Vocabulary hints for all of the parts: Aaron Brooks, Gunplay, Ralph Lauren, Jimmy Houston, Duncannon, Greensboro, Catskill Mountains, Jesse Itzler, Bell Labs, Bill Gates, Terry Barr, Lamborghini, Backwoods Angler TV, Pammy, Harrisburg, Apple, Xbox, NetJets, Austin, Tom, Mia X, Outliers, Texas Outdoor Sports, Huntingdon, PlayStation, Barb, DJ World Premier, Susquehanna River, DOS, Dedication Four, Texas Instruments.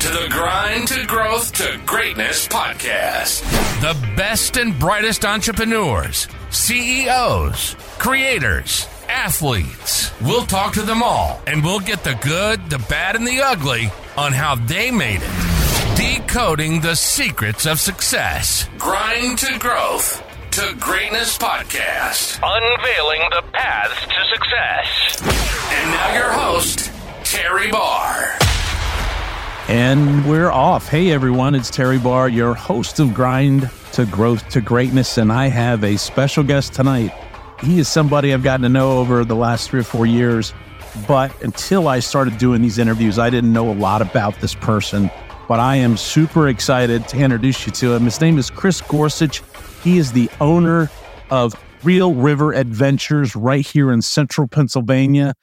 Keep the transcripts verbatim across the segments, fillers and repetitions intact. to the Grind to Growth to Greatness podcast. The best and brightest entrepreneurs, C E Os, creators, athletes. We'll talk to them all, and we'll get the good, the bad, and the ugly on how they made it. Decoding the secrets of success. Grind to Growth to Greatness podcast. Unveiling the paths to success. And now your host, Terry Barr. And we're off. Hey, everyone. It's Terry Barr, your host of Grind to Growth to Greatness. And I have a special guest tonight. He is somebody I've gotten to know over the last three or four years. But until I started doing these interviews, I didn't know a lot about this person. But I am super excited to introduce you to him. His name is Chris Gorsuch. He is the owner of Reel River Adventures right here in central Pennsylvania.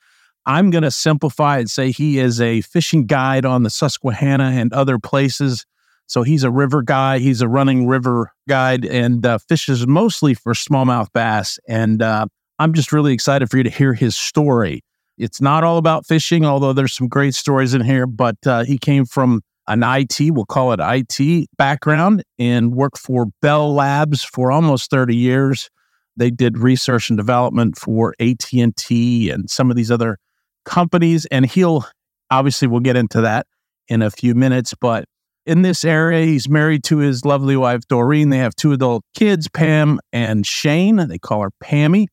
I'm going to simplify and say he is a fishing guide on the Susquehanna and other places. So he's a river guy. He's a running river guide and uh, fishes mostly for smallmouth bass. And uh, I'm just really excited for you to hear his story. It's not all about fishing, although there's some great stories in here, but uh, he came from an I T, we'll call it I T background, and worked for Bell Labs for almost thirty years. They did research and development for A T and T and some of these other companies, and he'll obviously we'll get into that in a few minutes. But in this area, he's married to his lovely wife Doreen. They have two adult kids, Pam and Shane. They call her Pammy.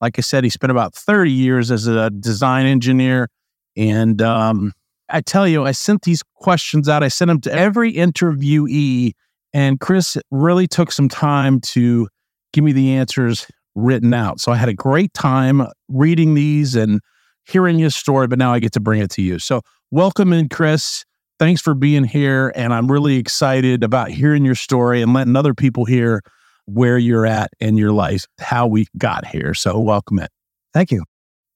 Like I said, he spent about thirty years as a design engineer. And um, I tell you, I sent these questions out. I sent them to every interviewee, and Chris really took some time to give me the answers written out. So I had a great time reading these and hearing his story, but now I get to bring it to you. So welcome in, Chris. Thanks for being here. And I'm really excited about hearing your story and letting other people hear where you're at in your life, how we got here. So welcome in. Thank you.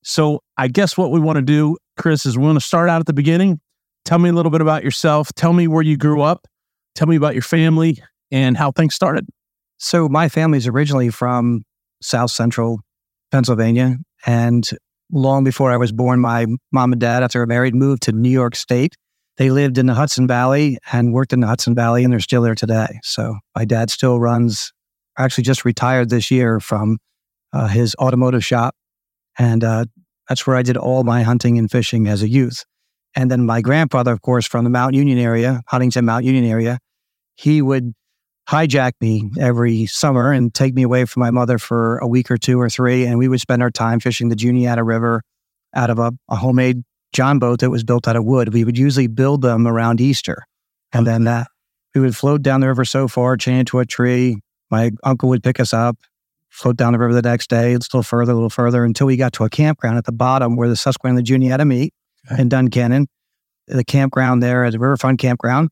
So I guess what we want to do, Chris, is we want to start out at the beginning. Tell me a little bit about yourself. Tell me where you grew up. Tell me about your family and how things started. So my family's originally from South Central Pennsylvania, and long before I was born, my mom and dad, after they were married, moved to New York State. They lived in the Hudson Valley and worked in the Hudson Valley, and they're still there today. So my dad still runs, actually just retired this year from uh, his automotive shop. And uh, that's where I did all my hunting and fishing as a youth. And then my grandfather, of course, from the Mount Union area, Huntingdon, Mount Union area, he would hijack me every summer and take me away from my mother for a week or two or three. And we would spend our time fishing the Juniata River out of a, a homemade John boat that was built out of wood. We would usually build them around Easter. And then uh, we would float down the river so far, chain to a tree. My uncle would pick us up, float down the river the next day, a little further, a little further, until we got to a campground at the bottom where the Susquehanna and the Juniata meet okay. in Duncannon. The campground there is the Riverfront Campground.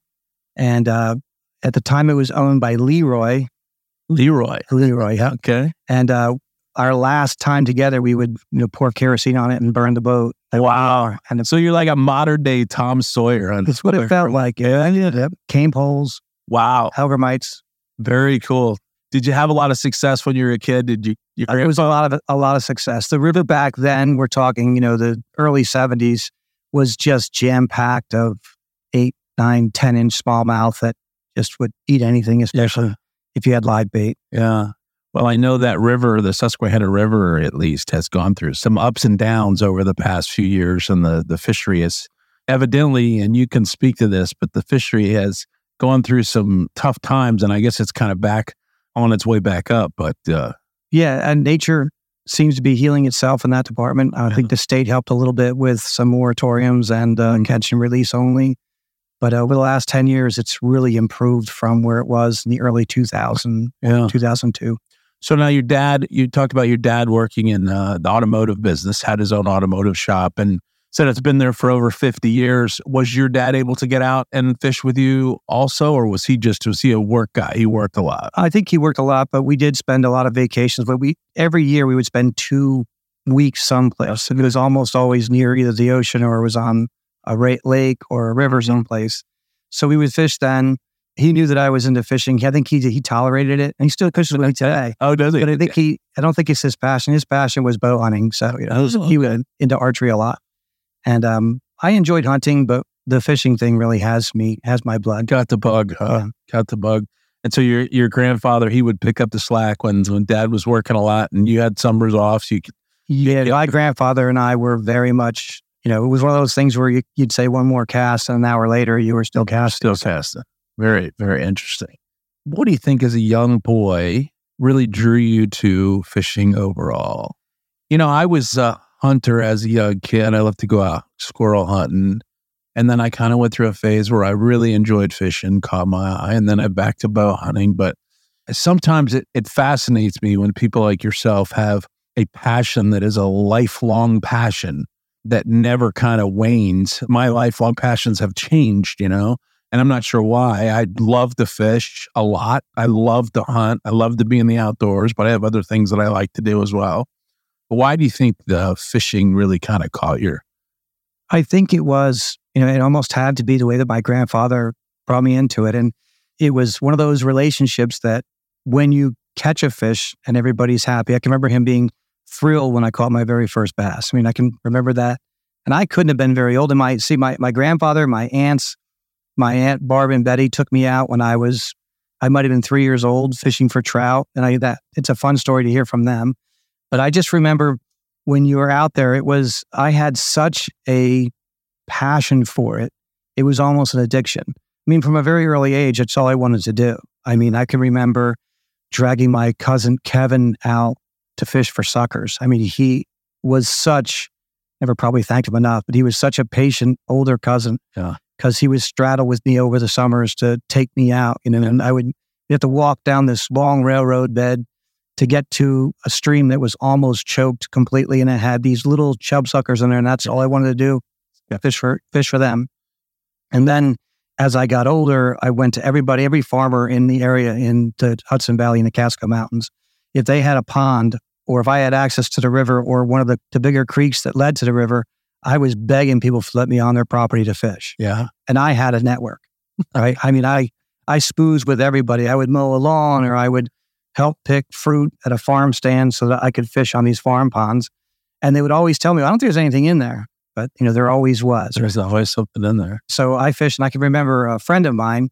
And uh, at the time, it was owned by Leroy. Leroy. Leroy, yeah. Okay. And uh, our last time together, we would you know, pour kerosene on it and burn the boat. Like, wow. And so you're like a modern day Tom Sawyer. On that's what it felt like. Yeah, I did it. Cane poles. Wow. Helger mites. Very cool. Did you have a lot of success when you were a kid? Did you? you uh, it was a lot of a lot of success. The river back then, we're talking, you know, the early seventies, was just jam packed of eight, nine, ten inch smallmouth that just would eat anything, especially yeah. if you had live bait. Yeah. Well, I know that river, the Susquehanna River, at least, has gone through some ups and downs over the past few years, and the the fishery is evidently, and you can speak to this, but the fishery has gone through some tough times, and I guess it's kind of back on its way back up. But uh, yeah, and nature seems to be healing itself in that department. I yeah. think the state helped a little bit with some moratoriums and uh, mm-hmm. catch and release only. But over the last ten years, it's really improved from where it was in the early two thousands, yeah. two thousand two. So now your dad, you talked about your dad working in uh, the automotive business, had his own automotive shop, and said it's been there for over fifty years. Was your dad able to get out and fish with you also, or was he just, was he a work guy? He worked a lot. I think he worked a lot, but we did spend a lot of vacations. But we every year we would spend two weeks someplace. And it was almost always near either the ocean or it was on a lake or a river someplace. So we would fish then. He knew that I was into fishing. I think he he tolerated it, and he still fishes with me today. Oh, does he? But I think he. I don't think it's his passion. His passion was bow hunting. So you know, he went into archery a lot, and um, I enjoyed hunting, but the fishing thing really has me, has my blood. Got the bug, huh? Yeah. Got the bug. And so your your grandfather, he would pick up the slack when, when dad was working a lot and you had summers off. So you could, yeah, my grandfather and I were very much, you know, it was one of those things where you, you'd say one more cast and an hour later you were still casting. Still casting. Very, very interesting. What do you think as a young boy really drew you to fishing overall? You know, I was a hunter as a young kid. I loved to go out squirrel hunting. And then I kind of went through a phase where I really enjoyed fishing, caught my eye, and then I back to bow hunting. But sometimes it, it fascinates me when people like yourself have a passion that is a lifelong passion that never kind of wanes. My lifelong passions have changed, you know? And I'm not sure why. I love to fish a lot. I love to hunt. I love to be in the outdoors, but I have other things that I like to do as well. But why do you think the fishing really kind of caught your? I think it was, you know, it almost had to be the way that my grandfather brought me into it. And it was one of those relationships that when you catch a fish and everybody's happy, I can remember him being thrilled when I caught my very first bass. I mean, I can remember that. And I couldn't have been very old. And my, see, my, my grandfather, my aunts, my aunt Barb and Betty took me out when I was, I might have been three years old fishing for trout. And I that it's a fun story to hear from them. But I just remember when you were out there, it was, I had such a passion for it. It was almost an addiction. I mean, from a very early age, it's all I wanted to do. I mean, I can remember dragging my cousin Kevin out to fish for suckers. I mean, he was such, never probably thanked him enough, but he was such a patient older cousin. Yeah. Because he would straddle with me over the summers to take me out, you know, and I would you have to walk down this long railroad bed to get to a stream that was almost choked completely, and it had these little chub suckers in there, and that's all I wanted to do, yeah. fish for fish for them. And then as I got older, I went to everybody, every farmer in the area in the Hudson Valley and the Catskill Mountains. If they had a pond, or if I had access to the river, or one of the, the bigger creeks that led to the river, I was begging people to let me on their property to fish. Yeah. And I had a network, right? I mean, I, I spoozed with everybody. I would mow a lawn or I would help pick fruit at a farm stand so that I could fish on these farm ponds. And they would always tell me, I don't think there's anything in there, but you know, there always was. There's always something in there. So I fished, and I can remember a friend of mine,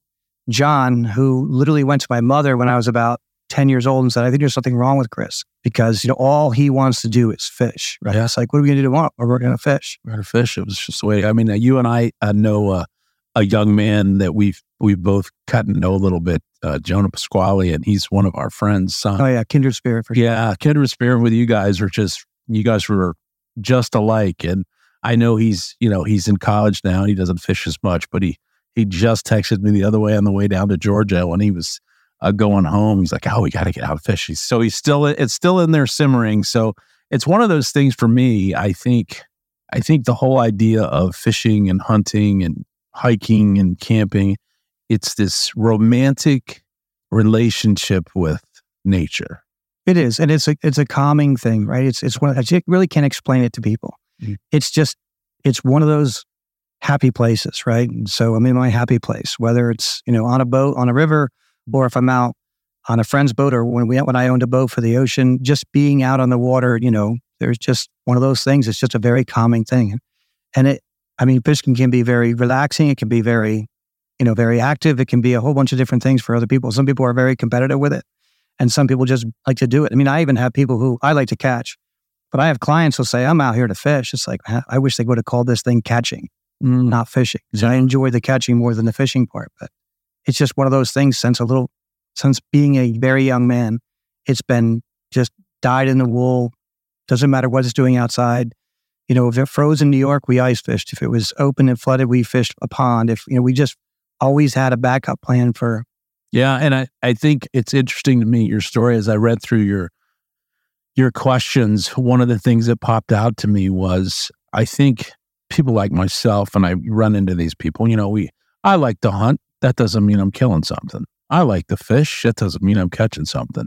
John, who literally went to my mother when I was about ten years old and said, I think there's something wrong with Chris because, you know, all he wants to do is fish, right? Yeah. It's like, what are we going to do tomorrow? Or we're going to fish. We're going to fish. It was just the way, I mean, uh, you and I uh, know uh, a young man that we've, we've both gotten to know a little bit, uh, Jonah Pasquale, and he's one of our friends' son. Oh yeah, kindred spirit. For sure. Yeah, kindred spirit with you guys are just, you guys were just alike. And I know he's, you know, he's in college now. He doesn't fish as much, but he, he just texted me the other way on the way down to Georgia when he was Uh, going home. He's like, oh, we got to get out of fish. He's, so he's still, it's still in there simmering. So it's one of those things for me. I think, I think the whole idea of fishing and hunting and hiking and camping, it's this romantic relationship with nature. It is. And it's a, it's a calming thing, right? It's, it's one, I really can't explain it to people. Mm-hmm. It's just, it's one of those happy places, right? And so I'm in my happy place, whether it's, you know, on a boat, on a river, or if I'm out on a friend's boat, or when we when I owned a boat for the ocean, just being out on the water, you know, there's just one of those things. It's just a very calming thing. And it, I mean, fishing can be very relaxing. It can be very, you know, very active. It can be a whole bunch of different things for other people. Some people are very competitive with it, and some people just like to do it. I mean, I even have people who I like to catch, but I have clients who say, I'm out here to fish. It's like, I wish they would have called this thing catching, mm. not fishing. Because I enjoy the catching more than the fishing part, but it's just one of those things since a little, since being a very young man, it's been just dyed in the wool. Doesn't matter what it's doing outside. You know, if it froze in New York, we ice fished. If it was open and flooded, we fished a pond. If, you know, we just always had a backup plan for. Yeah. And I, I think it's interesting to me, your story, as I read through your, your questions, one of the things that popped out to me was, I think people like myself, and I run into these people, you know, we, I like to hunt. That doesn't mean I'm killing something. I like to fish. That doesn't mean I'm catching something.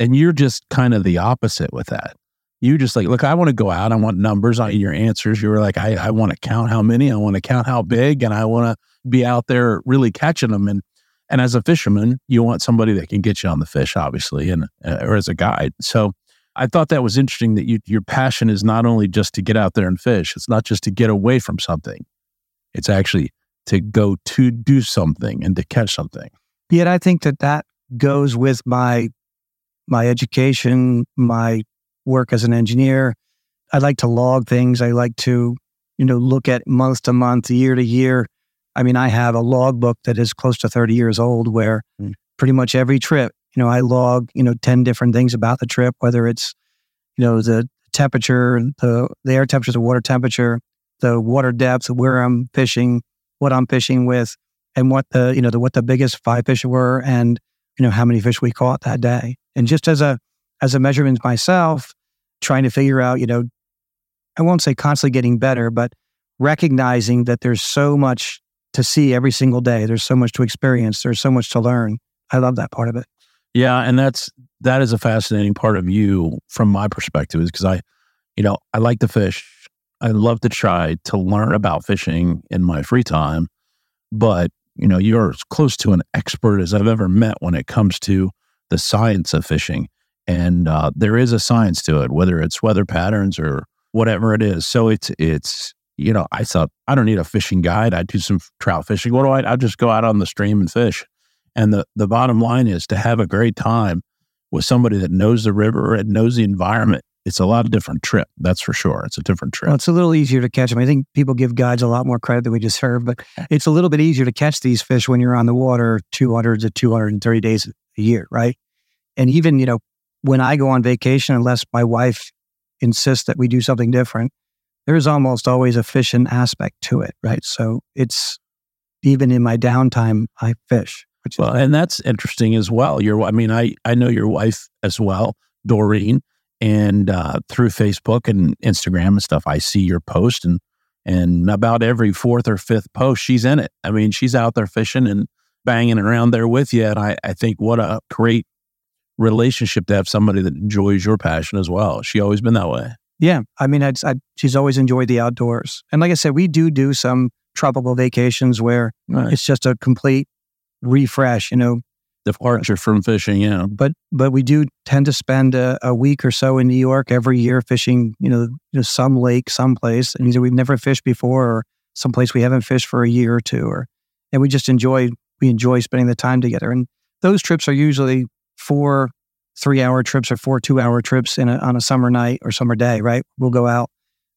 And you're just kind of the opposite with that. You just like, look, I want to go out. I want numbers. I your answers. You were like, I, I want to count how many. I want to count how big. And I want to be out there really catching them. And and as a fisherman, you want somebody that can get you on the fish, obviously, and or as a guide. So I thought that was interesting that you, your passion is not only just to get out there and fish. It's not just to get away from something. It's actually to go to do something and to catch something. Yet I think that that goes with my my education, my work as an engineer. I like to log things. I like to, you know, look at month to month, year to year. I mean, I have a logbook that is close to thirty years old where mm. pretty much every trip, you know, I log, you know, ten different things about the trip, whether it's, you know, the temperature, the, the air temperature, the water temperature, the water depth, where I'm fishing, what I'm fishing with, and what the, you know, the, what the biggest five fish were and, you know, how many fish we caught that day. And just as a, as a measurement myself, trying to figure out, you know, I won't say constantly getting better, but recognizing that there's so much to see every single day. There's so much to experience. There's so much to learn. I love that part of it. Yeah. And that's, that is a fascinating part of you from my perspective, is because I, you know, I like to fish. I love to try to learn about fishing in my free time, but you know, you're as close to an expert as I've ever met when it comes to the science of fishing. And uh, there is a science to it, whether it's weather patterns or whatever it is. So it's, it's, you know, I thought, I don't need a fishing guide. I do some trout fishing. What do I, I'll just go out on the stream and fish. And the, the bottom line is to have a great time with somebody that knows the river and knows the environment. It's a lot of different trip. That's for sure. It's a different trip. Well, it's a little easier to catch them. I think people give guides a lot more credit than we deserve, but it's a little bit easier to catch these fish when you're on the water two hundred to two hundred thirty days a year, right? And even, you know, when I go on vacation, unless my wife insists that we do something different, there's almost always a fishing aspect to it, right? So it's, even in my downtime, I fish. Which is well, great. And that's interesting as well. Your, I mean, I, I know your wife as well, Doreen, and uh, through Facebook and Instagram and stuff, I see your post, and and about every fourth or fifth post, she's in it. I mean, she's out there fishing and banging around there with you, and I, I think what a great relationship to have somebody that enjoys your passion as well. She always been that way. Yeah. I mean, I'd, I'd, she's always enjoyed the outdoors. And like I said, we do do some tropical vacations where right. It's just a complete refresh, you know. Departure from fishing, yeah. But but we do tend to spend a, a week or so in New York every year fishing, you know, you know, some lake, someplace. And either we've never fished before or someplace we haven't fished for a year or two. Or And we just enjoy, we enjoy spending the time together. And those trips are usually four three-hour trips or four two-hour trips in a, on a summer night or summer day, right? We'll go out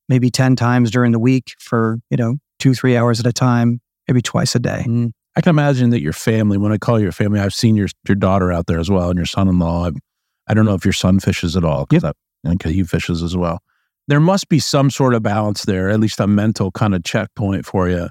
maybe ten times during the week for, you know, two, three hours at a time, maybe twice a day. Mm. I can imagine that your family, when I call your family, I've seen your your daughter out there as well and your son-in-law. I'm, I don't know if your son fishes at all because yep. he fishes as well. There must be some sort of balance there, at least a mental kind of checkpoint for you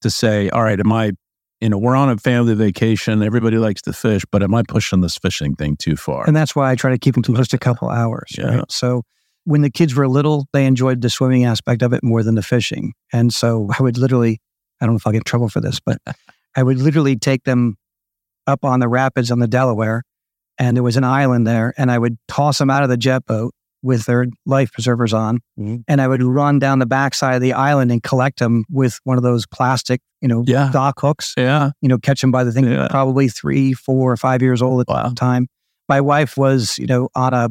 to say, all right, am I, you know, we're on a family vacation. Everybody likes to fish, but am I pushing this fishing thing too far? And that's why I try to keep them to just a couple hours. Yeah. Right? So when the kids were little, they enjoyed the swimming aspect of it more than the fishing. And so I would literally, I don't know if I'll get in trouble for this, but I would literally take them up on the rapids on the Delaware, and there was an island there, and I would toss them out of the jet boat with their life preservers on, mm-hmm. and I would run down the backside of the island and collect them with one of those plastic, you know, yeah. dock hooks. Yeah, you know, catch them by the thing. Yeah. Probably three, four, or five years old at wow. the time. My wife was, you know, on a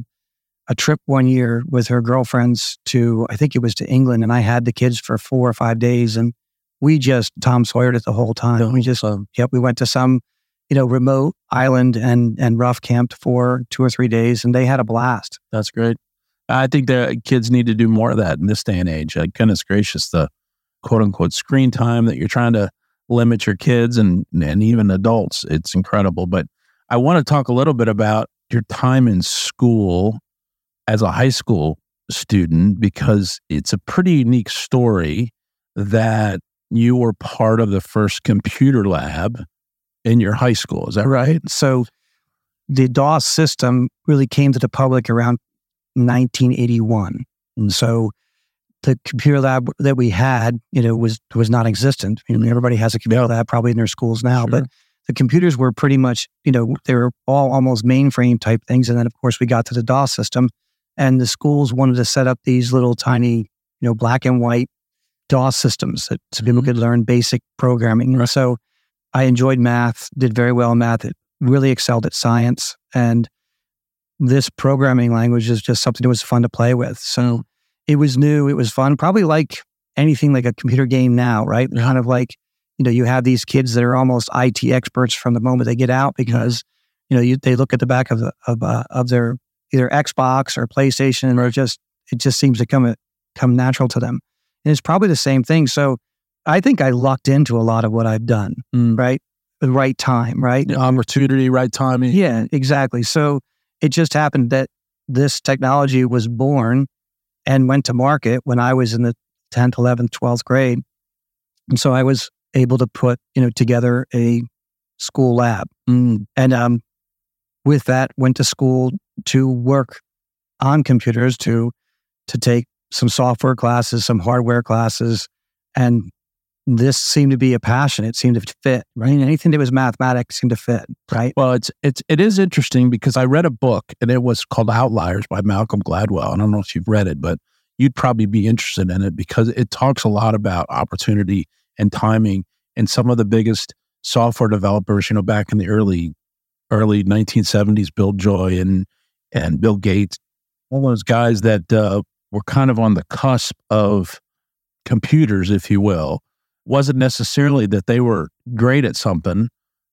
a trip one year with her girlfriends to, I think it was to England, and I had the kids for four or five days, and we just Tom Sawyered it the whole time. No. We just, um, yep, we went to some, you know, remote island and and rough camped for two or three days, and they had a blast. That's great. I think the kids need to do more of that in this day and age. Like, goodness gracious, the quote-unquote screen time that you're trying to limit your kids and, and even adults. It's incredible. But I want to talk a little bit about your time in school as a high school student, because it's a pretty unique story that you were part of the first computer lab in your high school. Is that right? So the DOS system really came to the public around nineteen eighty-one. And so the computer lab that we had, you know, was was non-existent. I mean, everybody has a computer yeah. lab probably in their schools now, sure. but the computers were pretty much, you know, they were all almost mainframe type things. And then, of course, we got to the DOS system, and the schools wanted to set up these little tiny, you know, black and white DOS systems that so people mm-hmm. could learn basic programming. Right. So I enjoyed math, did very well in math. It really excelled at science. And this programming language is just something that was fun to play with. So it was new. It was fun. Probably like anything like a computer game now, right? Yeah. Kind of like, you know, you have these kids that are almost I T experts from the moment they get out because, you know, you, they look at the back of the, of, uh, of their either Xbox or PlayStation, and right. just it just seems to come come natural to them. And it's probably the same thing. So I think I lucked into a lot of what I've done, mm. right? The right time, right? The opportunity, right timing. Yeah, exactly. So it just happened that this technology was born and went to market when I was in the tenth, eleventh, twelfth grade. And so I was able to put, you know, together a school lab. Mm. And um, with that, went to school to work on computers, to to take some software classes, some hardware classes. And this seemed to be a passion. It seemed to fit, right? Anything that was mathematics seemed to fit, right? Well, it's, it's, it is interesting because I read a book and it was called Outliers by Malcolm Gladwell. And I don't know if you've read it, but you'd probably be interested in it because it talks a lot about opportunity and timing. And some of the biggest software developers, you know, back in the early, early nineteen seventies, Bill Joy and, and Bill Gates, all those guys that uh, were kind of on the cusp of computers, if you will, wasn't necessarily that they were great at something.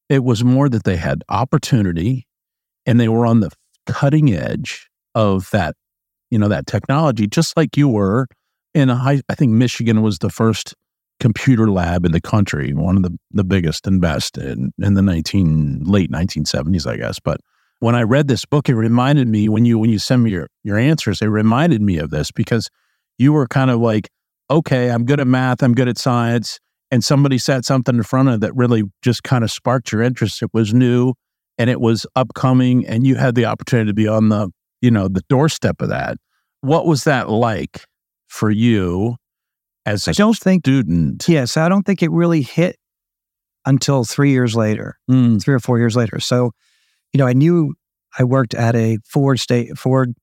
It was more that they had opportunity and they were on the cutting edge of that, you know, that technology, just like you were in a high, I think Michigan was the first computer lab in the country, one of the, the biggest and best in, in the nineteen late nineteen seventies, I guess. But when I read this book, it reminded me when you when you send me your, your answers, it reminded me of this because you were kind of like, okay, I'm good at math, I'm good at science, and somebody said something in front of that really just kind of sparked your interest. It was new and it was upcoming, and you had the opportunity to be on the, you know, the doorstep of that. What was that like for you? As a I don't think, student. Yes, I don't think it really hit until three years later, mm. three or four years later. So, you know, I knew I worked at a Ford state, Ford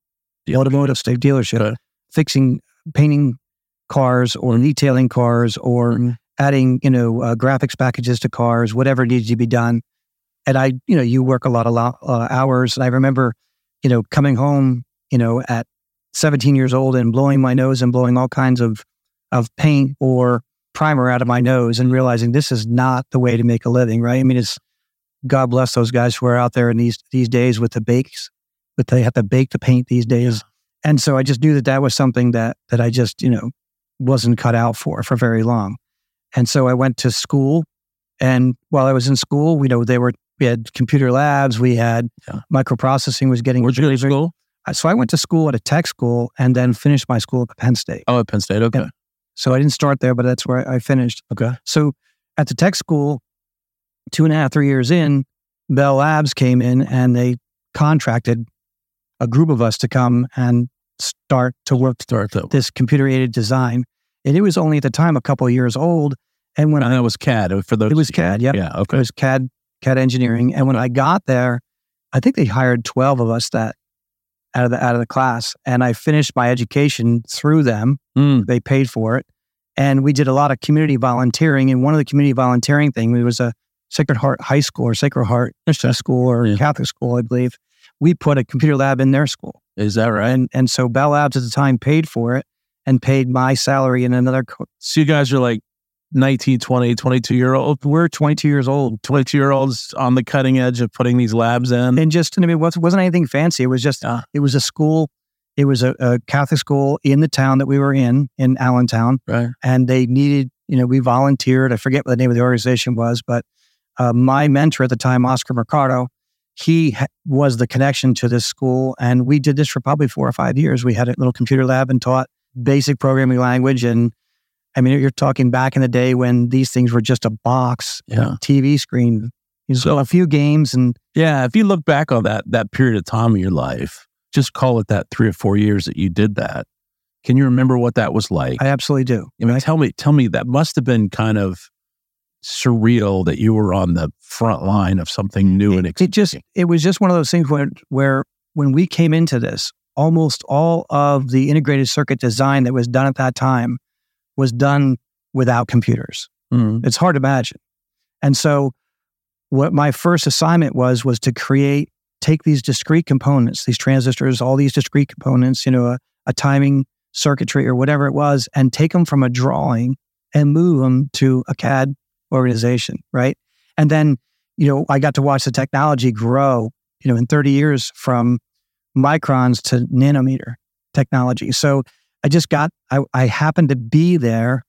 automotive state dealership, okay. fixing, painting cars or mm. detailing cars or mm. adding, you know, uh, graphics packages to cars, whatever needed to be done. And I, you know, you work a lot of lo- uh, hours. And I remember, you know, coming home, you know, at seventeen years old and blowing my nose and blowing all kinds of of paint or primer out of my nose and realizing this is not the way to make a living, right? I mean, it's, God bless those guys who are out there in these these days with the bakes, but they have to bake the paint these days. Yeah. And so I just knew that that was something that that I just, you know, wasn't cut out for, for very long. And so I went to school, and while I was in school, you know, they were, we had computer labs, we had yeah. microprocessing was getting- Where'd you go to school? So I went to school at a tech school and then finished my school at Penn State. Oh, at Penn State, okay. And, so I didn't start there, but that's where I finished. Okay. So at the tech school, two and a half, three years in, Bell Labs came in and they contracted a group of us to come and start to work start to this computer-aided design. And it was only at the time a couple of years old. And when and I... that was C A D for those... It was C A D, yeah. Yeah, okay. It was C A D, C A D engineering. And when I got there, I think they hired twelve of us that out of the out of the class, and I finished my education through them. Mm. They paid for it, and we did a lot of community volunteering. And one of the community volunteering thing, it was a Sacred Heart High School or Sacred Heart School or yeah. Catholic School, I believe. We put a computer lab in their school. Is that right? And and so Bell Labs at the time paid for it and paid my salary and another. Co- so you guys are like nineteen, twenty, twenty-two year old. We're twenty-two years old. twenty-two year olds on the cutting edge of putting these labs in. And just, I mean, it wasn't anything fancy. It was just, uh, it was a school. It was a, a Catholic school in the town that we were in, in Allentown. Right. And they needed, you know, we volunteered. I forget what the name of the organization was, but uh, my mentor at the time, Oscar Mercado, he ha- was the connection to this school. And we did this for probably four or five years. We had a little computer lab and taught basic programming language. And I mean, you're talking back in the day when these things were just a box, yeah. T V screen, you know, so a few games and... Yeah, if you look back on that that period of time in your life, just call it that three or four years that you did that. Can you remember what that was like? I absolutely do. I mean, right? tell me, tell me that must have been kind of surreal that you were on the front line of something new it, and exciting. It just, it was just one of those things where, where when we came into this, almost all of the integrated circuit design that was done at that time was done without computers. Mm. It's hard to imagine. And so what my first assignment was, was to create, take these discrete components, these transistors, all these discrete components, you know, a, a timing circuitry or whatever it was, and take them from a drawing and move them to a C A D organization, right? And then, you know, I got to watch the technology grow, you know, in thirty years from microns to nanometer technology. So I just got, I, I happened to be there.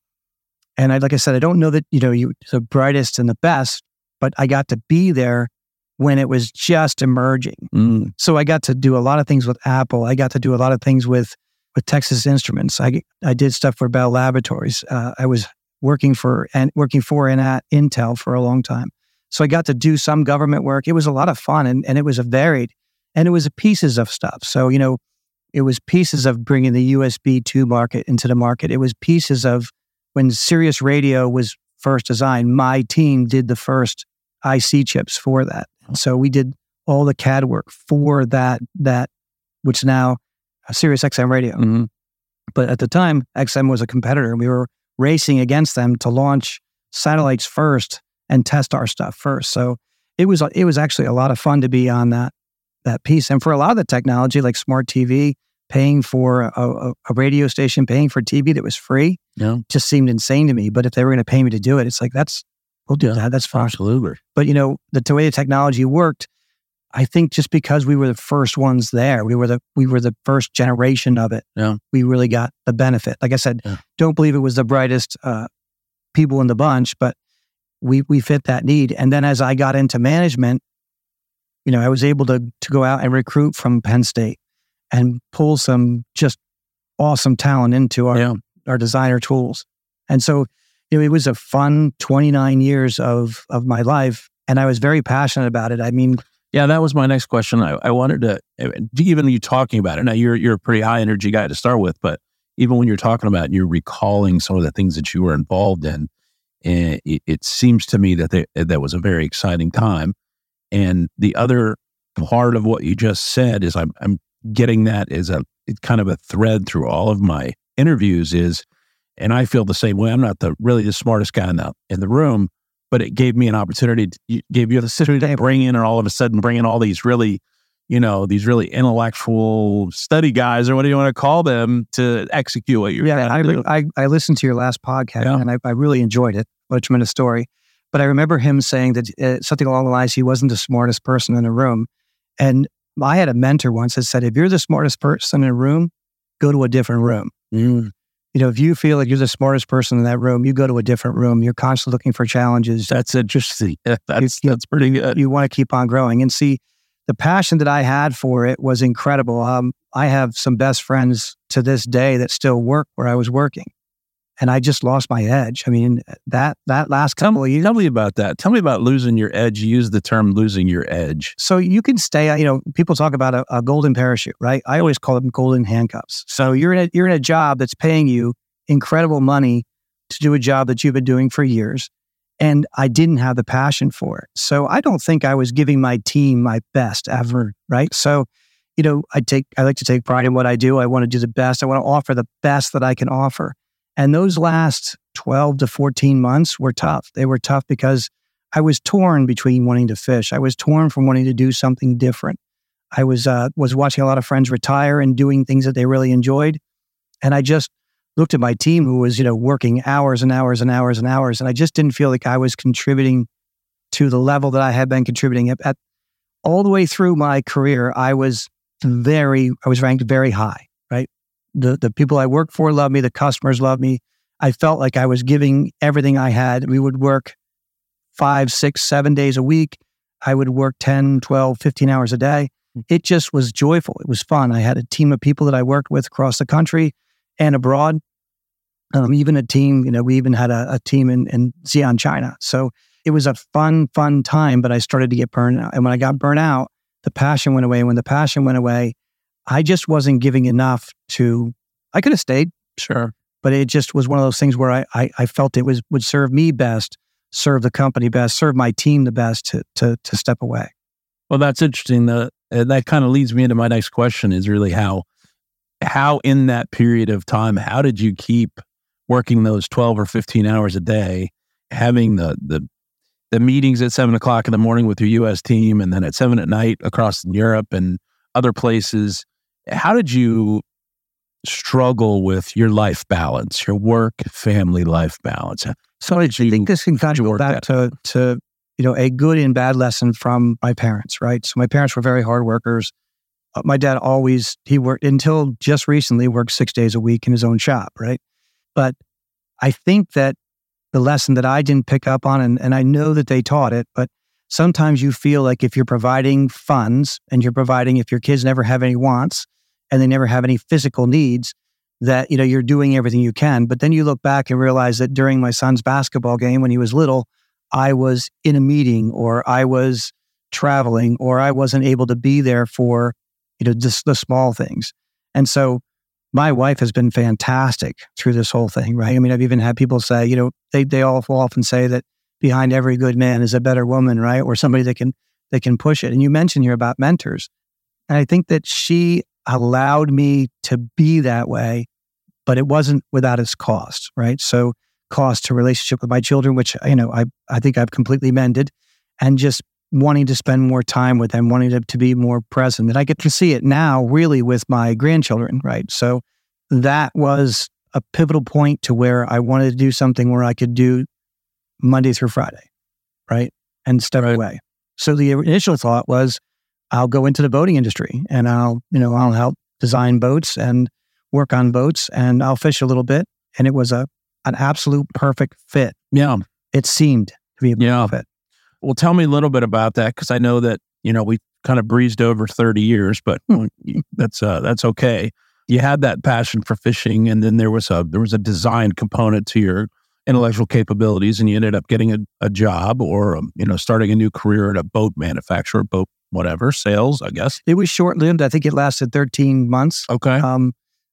And I, like I said, I don't know that, you know, you the brightest and the best, but I got to be there when it was just emerging. Mm. So I got to do a lot of things with Apple. I got to do a lot of things with, with Texas Instruments. I, I did stuff for Bell Laboratories. Uh, I was working for and working for and at Intel for a long time. So I got to do some government work. It was a lot of fun, and, and it was a varied, and it was a pieces of stuff. So, you know, it was pieces of bringing the U S B two market into the market. It was pieces of when Sirius Radio was first designed, my team did the first I C chips for that. So we did all the C A D work for that, that which now uh, Sirius X M Radio. Mm-hmm. But at the time, X M was a competitor, and we were racing against them to launch satellites first and test our stuff first. So it was it was actually a lot of fun to be on that that piece. And for a lot of the technology, like smart T V, paying for a, a, a radio station, paying for T V that was free, yeah. just seemed insane to me. But if they were going to pay me to do it, it's like, that's, we'll do yeah, that. That's fine. Absolutely. But you know, the, the way the technology worked, I think just because we were the first ones there, we were the we were the first generation of it. Yeah. We really got the benefit. Like I said, yeah. don't believe it was the brightest uh, people in the bunch, but we we fit that need. And then as I got into management, you know, I was able to to go out and recruit from Penn State and pull some just awesome talent into our yeah. our designer tools. And so you know, it was a fun twenty-nine years of of my life, and I was very passionate about it. I mean, yeah, that was my next question. I, I wanted to, even you talking about it. Now you're you're a pretty high energy guy to start with, but even when you're talking about it, you're recalling some of the things that you were involved in, and it, it seems to me that they, that was a very exciting time. And the other part of what you just said is I'm I'm getting that as a it kind of a thread through all of my interviews is. And I feel the same way. I'm not the really the smartest guy in the, in the room, but it gave me an opportunity, to, gave you the opportunity to bring in, and all of a sudden bring in all these really, you know, these really intellectual study guys, or what do you want to call them, to execute what you're yeah, trying to do. I, I listened to your last podcast yeah. and I, I really enjoyed it. What a tremendous story. But I remember him saying that uh, something along the lines, he wasn't the smartest person in the room. And I had a mentor once that said, if you're the smartest person in a room, go to a different room. Mm. You know, if you feel like you're the smartest person in that room, you go to a different room. You're constantly looking for challenges. That's interesting. Yeah, that's you, that's pretty good. You want to keep on growing. And see, the passion that I had for it was incredible. Um, I have some best friends to this day that still work where I was working. And I just lost my edge. I mean, that that last couple tell, of years. Tell me about that. Tell me about losing your edge. You use the term losing your edge. So you can stay, you know, people talk about a, a golden parachute, right? I always call them golden handcuffs. So you're in a, you're in a job that's paying you incredible money to do a job that you've been doing for years. And I didn't have the passion for it. So I don't think I was giving my team my best ever, right? So, you know, I take I like to take pride in what I do. I want to do the best. I want to offer the best that I can offer. And those last twelve to fourteen months were tough. They were tough because I was torn between wanting to fish. I was torn from wanting to do something different. I was uh, was watching a lot of friends retire and doing things that they really enjoyed. And I just looked at my team who was, you know, working hours and hours and hours and hours. And I just didn't feel like I was contributing to the level that I had been contributing at. at all the way through my career, I was very, I was ranked very high. The the people I worked for loved me. The customers loved me. I felt like I was giving everything I had. We would work five, six, seven days a week. I would work ten, twelve, fifteen hours a day. It just was joyful. It was fun. I had a team of people that I worked with across the country and abroad. Um, even a team, you know, we even had a, a team in, in Xi'an, China. So it was a fun, fun time, but I started to get burned out. And when I got burnt out, the passion went away. When the passion went away, I just wasn't giving enough to, I could have stayed. Sure. But it just was one of those things where I, I, I felt it was would serve me best, serve the company best, serve my team the best to to to step away. Well, that's interesting. The, uh, that kind of leads me into my next question is really how, how in that period of time, how did you keep working those twelve or fifteen hours a day, having the the the meetings at seven o'clock in the morning with your U S team and then at seven at night across in Europe and other places? How did you struggle with your life balance, your work, family life balance. Sorry, G, this can kind of go back to, to, you know, a good and bad lesson from my parents, right? So my parents were very hard workers. Uh, my dad always, he worked until just recently, worked six days a week in his own shop, right? But I think that the lesson that I didn't pick up on, and, and I know that they taught it, but sometimes you feel like if you're providing funds and you're providing, if your kids never have any wants and they never have any physical needs, that, you know, you're doing everything you can. But then you look back and realize that during my son's basketball game when he was little, I was in a meeting or I was traveling or I wasn't able to be there for, you know, just the small things. And so my wife has been fantastic through this whole thing, right? I mean, I've even had people say, you know, they they all will often say that behind every good man is a better woman, right? Or somebody that can that can push it. And you mentioned here about mentors. And I think that she allowed me to be that way, but it wasn't without its cost, right? So cost to relationship with my children, which, you know, I, I think I've completely mended, and just wanting to spend more time with them, wanting to, to be more present. And I get to see it now really with my grandchildren, right? So that was a pivotal point to where I wanted to do something where I could do Monday through Friday, right? And step right away. So the initial thought was, I'll go into the boating industry and I'll, you know, I'll help design boats and work on boats and I'll fish a little bit. And it was a an absolute perfect fit. Yeah. It seemed to be a yeah. perfect fit. Well, tell me a little bit about that, because I know that, you know, we kind of breezed over thirty years, but that's uh, that's okay. You had that passion for fishing, and then there was a there was a design component to your intellectual capabilities, and you ended up getting a, a job or um, you know, starting a new career at a boat manufacturer, boat whatever, sales, I guess. It was short-lived. I think it lasted thirteen months. Okay. Um,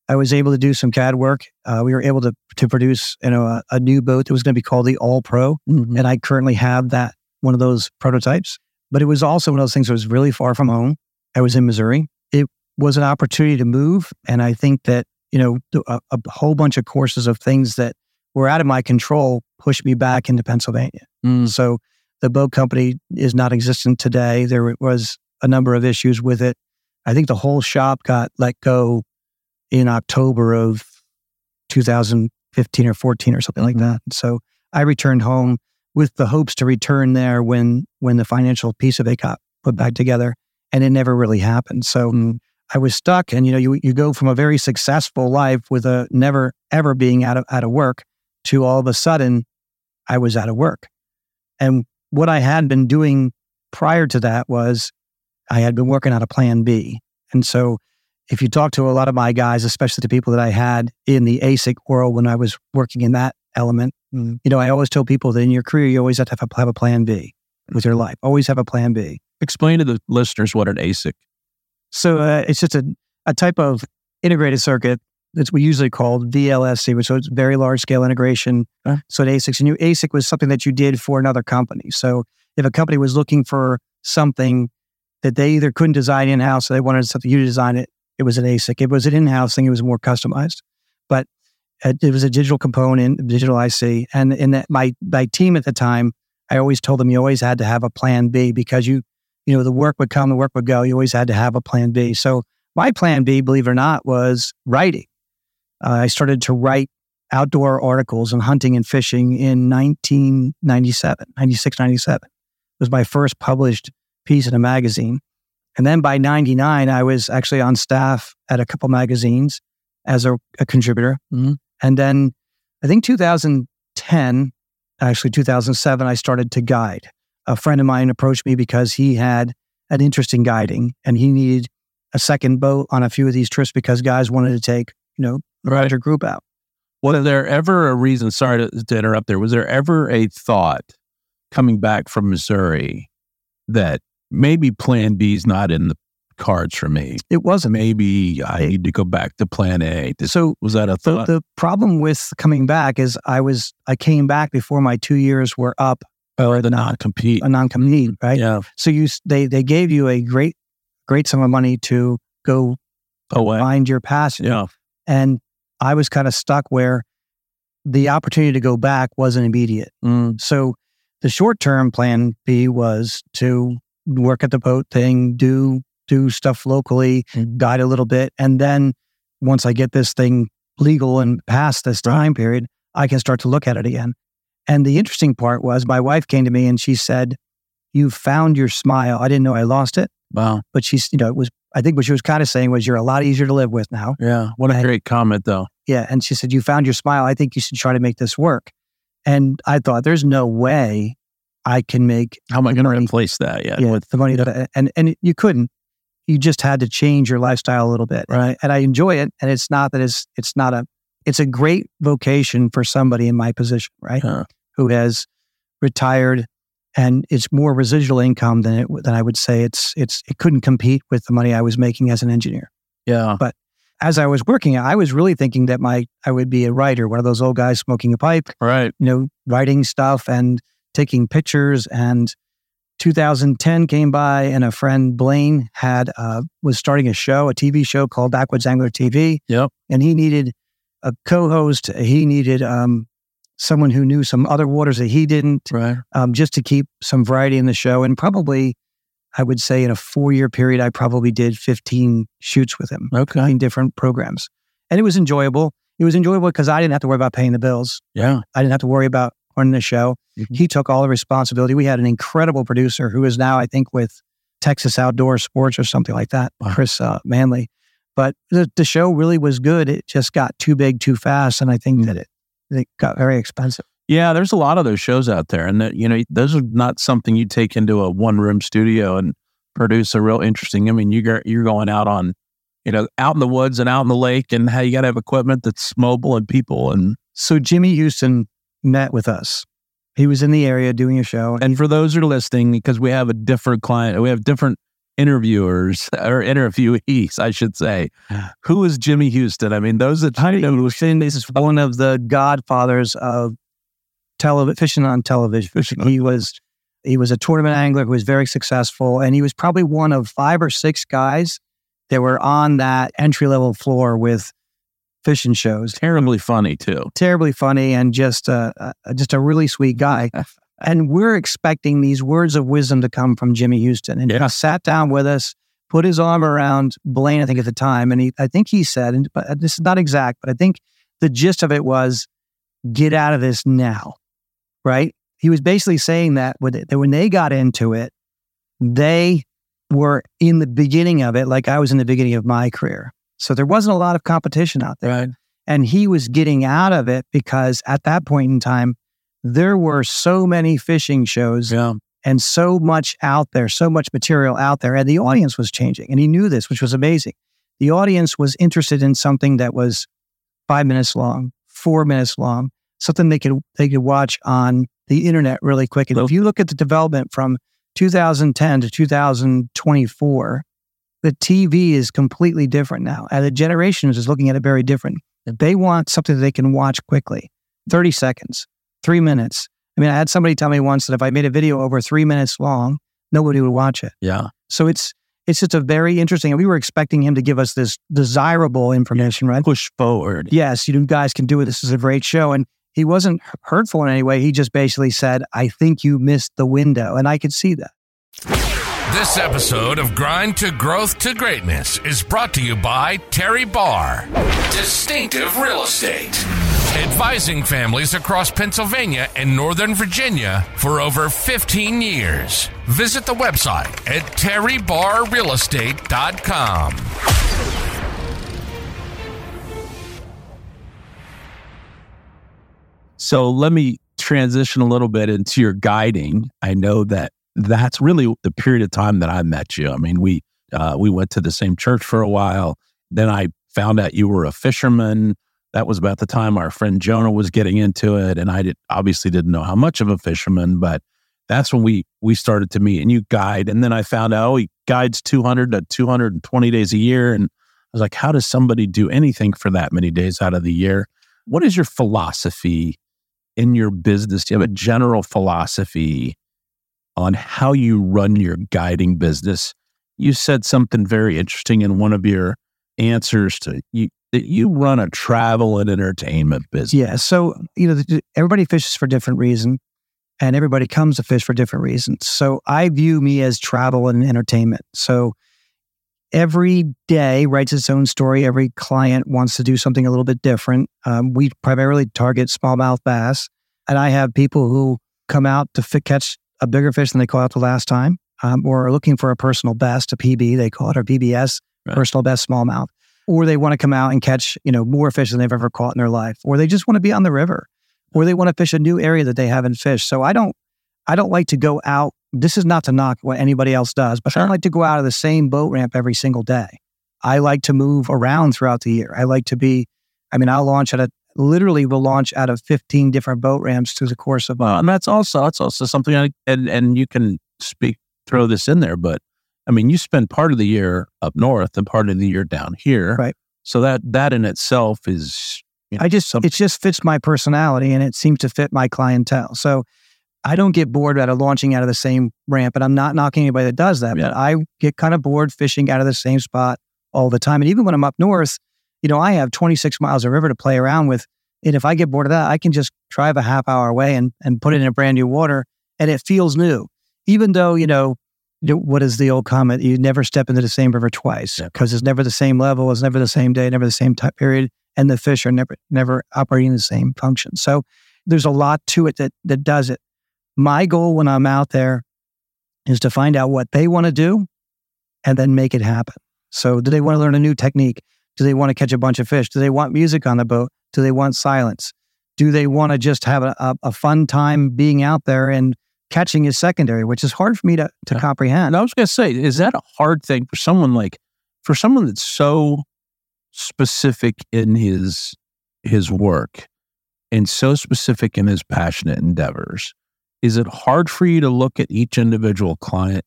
I was able to do some C A D work. Uh, we were able to to produce, you know, a, a new boat that was going to be called the All Pro, mm-hmm. and I currently have that, one of those prototypes. But it was also one of those things that was really far from home. I was in Missouri. It was an opportunity to move. And I think that, you know, a, a whole bunch of courses of things that were out of my control pushed me back into Pennsylvania. Mm. So the boat company is not existent today. There was a number of issues with it. I think the whole shop got let go in October of two thousand fifteen or fourteen or something mm-hmm. like that. And so I returned home with the hopes to return there when when the financial piece of it got put back together, and it never really happened. So mm. I was stuck, and you know, you you go from a very successful life with a never ever being out of out of work to all of a sudden I was out of work. And what I had been doing prior to that was I had been working on a plan B. And so if you talk to a lot of my guys, especially the people that I had in the ASIC world when I was working in that element, you know, I always tell people that in your career, you always have to have a, have a plan B with your life. Always have a plan B. Explain to the listeners what an ASIC. So uh, it's just a, a type of integrated circuit that's we usually called V L S C, which is very large scale integration. Huh? So at ASICs, and you, ASIC was something that you did for another company. So if a company was looking for something that they either couldn't design in-house or they wanted something you to design it, it was an ASIC. If it was an in-house thing, it was more customized. But it was a digital component, digital I C. And in that, my, my team at the time, I always told them you always had to have a plan B, because you, you know, the work would come, the work would go. You always had to have a plan B. So my plan B, believe it or not, was writing. Uh, I started to write outdoor articles on hunting and fishing in nineteen ninety-seven, ninety-six, ninety-seven. It was my first published piece in a magazine. And then by ninety-nine, I was actually on staff at a couple magazines as a, a contributor. Mm-hmm. And then I think two thousand ten, actually two thousand seven, I started to guide. A friend of mine approached me because he had an interest in guiding and he needed a second boat on a few of these trips because guys wanted to take, you know, a right. larger group out. Was there ever a reason, sorry to, to interrupt there, was there ever a thought coming back from Missouri that maybe plan B is not in the cards for me? It wasn't. Maybe I need to go back to plan A. This, so was that a thought? The, the problem with coming back is I was, I came back before my two years were up. Oh, the non, non-compete. A non-compete, right? Yeah. So you, they, they gave you a great, great sum of money to go away, find your passion. Yeah. And I was kind of stuck where the opportunity to go back wasn't immediate. Mm. So the short-term plan B was to work at the boat thing, do do stuff locally, guide a little bit, and then once I get this thing legal and past this time period, I can start to look at it again. And the interesting part was my wife came to me and she said, you found your smile. I didn't know I lost it. Wow. But she's, you know, it was, I think what she was kind of saying was you're a lot easier to live with now. Yeah. What a and, great comment though. Yeah. And she said, you found your smile. I think you should try to make this work. And I thought, there's no way I can make. How am I going to replace that? Yeah. yeah with the money. That, and, and you couldn't. You just had to change your lifestyle a little bit. Right. And I enjoy it. And it's not that it's, it's not a, it's a great vocation for somebody in my position, right? Huh. Who has retired and it's more residual income than it, than I would say it's, it's, it couldn't compete with the money I was making as an engineer. Yeah. But as I was working, I was really thinking that my, I would be a writer, one of those old guys smoking a pipe, right? You know, writing stuff and taking pictures. And two thousand ten came by and a friend, Blaine, had uh, was starting a show, a T V show called Backwoods Angler T V. Yep. And he needed a co-host. He needed um, someone who knew some other waters that he didn't, right. um, just to keep some variety in the show. And probably, I would say in a four-year period, I probably did fifteen shoots with him. Okay. fifteen different programs. And it was enjoyable. It was enjoyable because I didn't have to worry about paying the bills. Yeah. I didn't have to worry about running the show. Mm-hmm. He took all the responsibility. We had an incredible producer who is now, I think, with Texas Outdoor Sports or something like that, wow. Chris uh, Manley. But the, the show really was good. It just got too big too fast. And I think mm-hmm. that it, it got very expensive. Yeah, there's a lot of those shows out there. And that, you know, those are not something you take into a one-room studio and produce a real interesting. I mean, you're, you're going out on, you know, out in the woods and out in the lake, and how you got to have equipment that's mobile and people. And so Jimmy Houston met with us. He was in the area doing a show. And for those who are listening, because we have a different client, we have different interviewers or interviewees, I should say. Who is Jimmy Houston? I mean, those that Jimmy know, Houston is one of the godfathers of television, fishing on television. Fishing on he was he was a tournament angler who was very successful, and he was probably one of five or six guys that were on that entry level floor with fishing shows. Terribly funny too. Terribly funny, and just uh, uh, just a really sweet guy. And we're expecting these words of wisdom to come from Jimmy Houston, and yeah. he sat down with us, put his arm around Blaine, I think at the time, and he, I think he said, and but this is not exact, but I think the gist of it was, "Get out of this now." Right? He was basically saying that when they got into it, they were in the beginning of it, like I was in the beginning of my career. So there wasn't a lot of competition out there. Right. And he was getting out of it because at that point in time, there were so many fishing shows yeah. and so much out there, so much material out there. And the audience was changing. And he knew this, which was amazing. The audience was interested in something that was five minutes long, four minutes long. Something they could they could watch on the internet really quick. And if you look at the development from two thousand ten to two thousand twenty-four, the T V is completely different now. And the generations is looking at it very different. They want something that they can watch quickly. thirty seconds, three minutes. I mean, I had somebody tell me once that if I made a video over three minutes long, nobody would watch it. Yeah. So it's it's just a very interesting, and we were expecting him to give us this desirable information, yeah, right? Push forward. Yes, you guys can do it. This is a great show. And he wasn't hurtful in any way. He just basically said, I think you missed the window. And I could see that. This episode of Grind to Growth to Greatness is brought to you by Terry Barr, Distinctive Real Estate, advising families across Pennsylvania and Northern Virginia for over fifteen years. Visit the website at terry barr real estate dot com. So let me transition a little bit into your guiding. I know that that's really the period of time that I met you. I mean, we uh, we went to the same church for a while. Then I found out you were a fisherman. That was about the time our friend Jonah was getting into it. And I did, obviously didn't know how much of a fisherman, but that's when we we started to meet and you guide. And then I found out, oh, he guides two hundred to two hundred twenty days a year. And I was like, how does somebody do anything for that many days out of the year? What is your philosophy in your business? Do you have a general philosophy on how you run your guiding business? You said something very interesting in one of your answers to you, that you run a travel and entertainment business. Yeah. So, you know, everybody fishes for different reason and everybody comes to fish for different reasons. So I view me as travel and entertainment. So every day writes its own story. Every client wants to do something a little bit different. Um, we primarily target smallmouth bass. And I have people who come out to fit, catch a bigger fish than they caught the last time, um, or are looking for a personal best, a P B, they call it, or P B S, right. Personal best smallmouth. Or they want to come out and catch, you know, more fish than they've ever caught in their life. Or they just want to be on the river. Or they want to fish a new area that they haven't fished. So I don't, I don't like to go out. This is not to knock what anybody else does, but sure. I don't like to go out of the same boat ramp every single day. I like to move around throughout the year. I like to be, I mean, I'll launch at a, literally will launch out of fifteen different boat ramps through the course of. Well, and that's also, that's also something I, and, and you can speak, throw this in there, but I mean, you spend part of the year up north and part of the year down here. Right. So that, that in itself is, you know, I just, something. It just fits my personality and it seems to fit my clientele. So I don't get bored out of launching out of the same ramp, and I'm not knocking anybody that does that, yeah. But I get kind of bored fishing out of the same spot all the time. And even when I'm up north, you know, I have twenty-six miles of river to play around with. And if I get bored of that, I can just drive a half hour away and, and put it in a brand new water, and it feels new. Even though, you know, what is the old comment? You never step into the same river twice, because yeah. It's never the same level, it's never the same day, never the same time period, and the fish are never never operating the same function. So there's a lot to it that that does it. My goal when I'm out there is to find out what they want to do and then make it happen. So do they want to learn a new technique? Do they want to catch a bunch of fish? Do they want music on the boat? Do they want silence? Do they want to just have a, a, a fun time being out there? And catching is secondary, which is hard for me to, to yeah. comprehend. And I was going to say, is that a hard thing for someone like, for someone that's so specific in his his work and so specific in his passionate endeavors? Is it hard for you to look at each individual client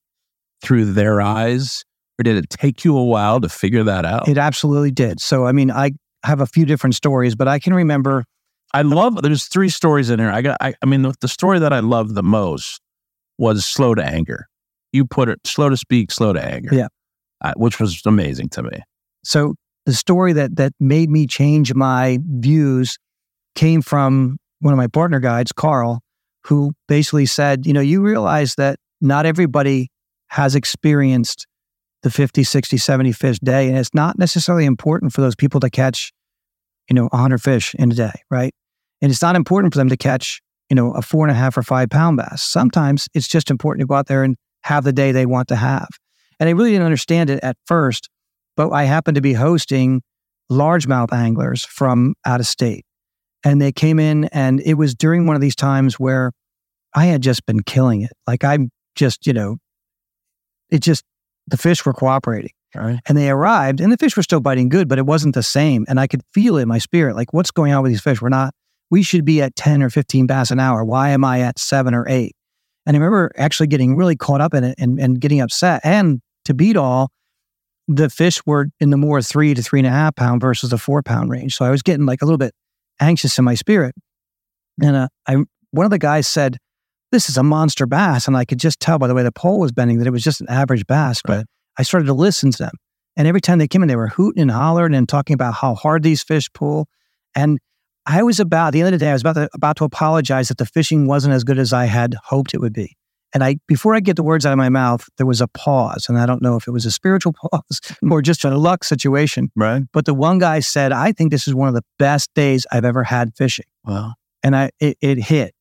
through their eyes, or did it take you a while to figure that out? It absolutely did. So, I mean, I have a few different stories, but I can remember. I love, there's three stories in here. I got, I, I mean, the, the story that I loved the most was slow to anger. You put it, slow to speak, slow to anger. Yeah. Uh, which was amazing to me. So the story that, that made me change my views came from one of my partner guides, Carl, who basically said, you know, you realize that not everybody has experienced the fifty, sixty, seventy fish day. And it's not necessarily important for those people to catch, you know, one hundred fish in a day, right? And it's not important for them to catch, you know, a four and a half or five pound bass. Sometimes it's just important to go out there and have the day they want to have. And I really didn't understand it at first, but I happened to be hosting largemouth anglers from out of state. And they came in, and it was during one of these times where I had just been killing it. Like I'm just, you know, it just, the fish were cooperating. Right. And they arrived, and the fish were still biting good, but it wasn't the same. And I could feel it in my spirit, like, what's going on with these fish? We're not, we should be at ten or fifteen bass an hour. Why am I at seven or eight? And I remember actually getting really caught up in it and, and getting upset. And to beat all, the fish were in the more three to three and a half pound versus the four pound range. So I was getting like a little bit anxious in my spirit. And uh, I, one of the guys said, this is a monster bass. And I could just tell by the way the pole was bending that it was just an average bass. Right. But I started to listen to them. And every time they came in, they were hooting and hollering and talking about how hard these fish pull. And I was about, at the end of the day, I was about to, about to apologize that the fishing wasn't as good as I had hoped it would be. And I, before I get the words out of my mouth, there was a pause. And I don't know if it was a spiritual pause or just a luck situation. Right. But the one guy said, I think this is one of the best days I've ever had fishing. Wow. And I, it, it hit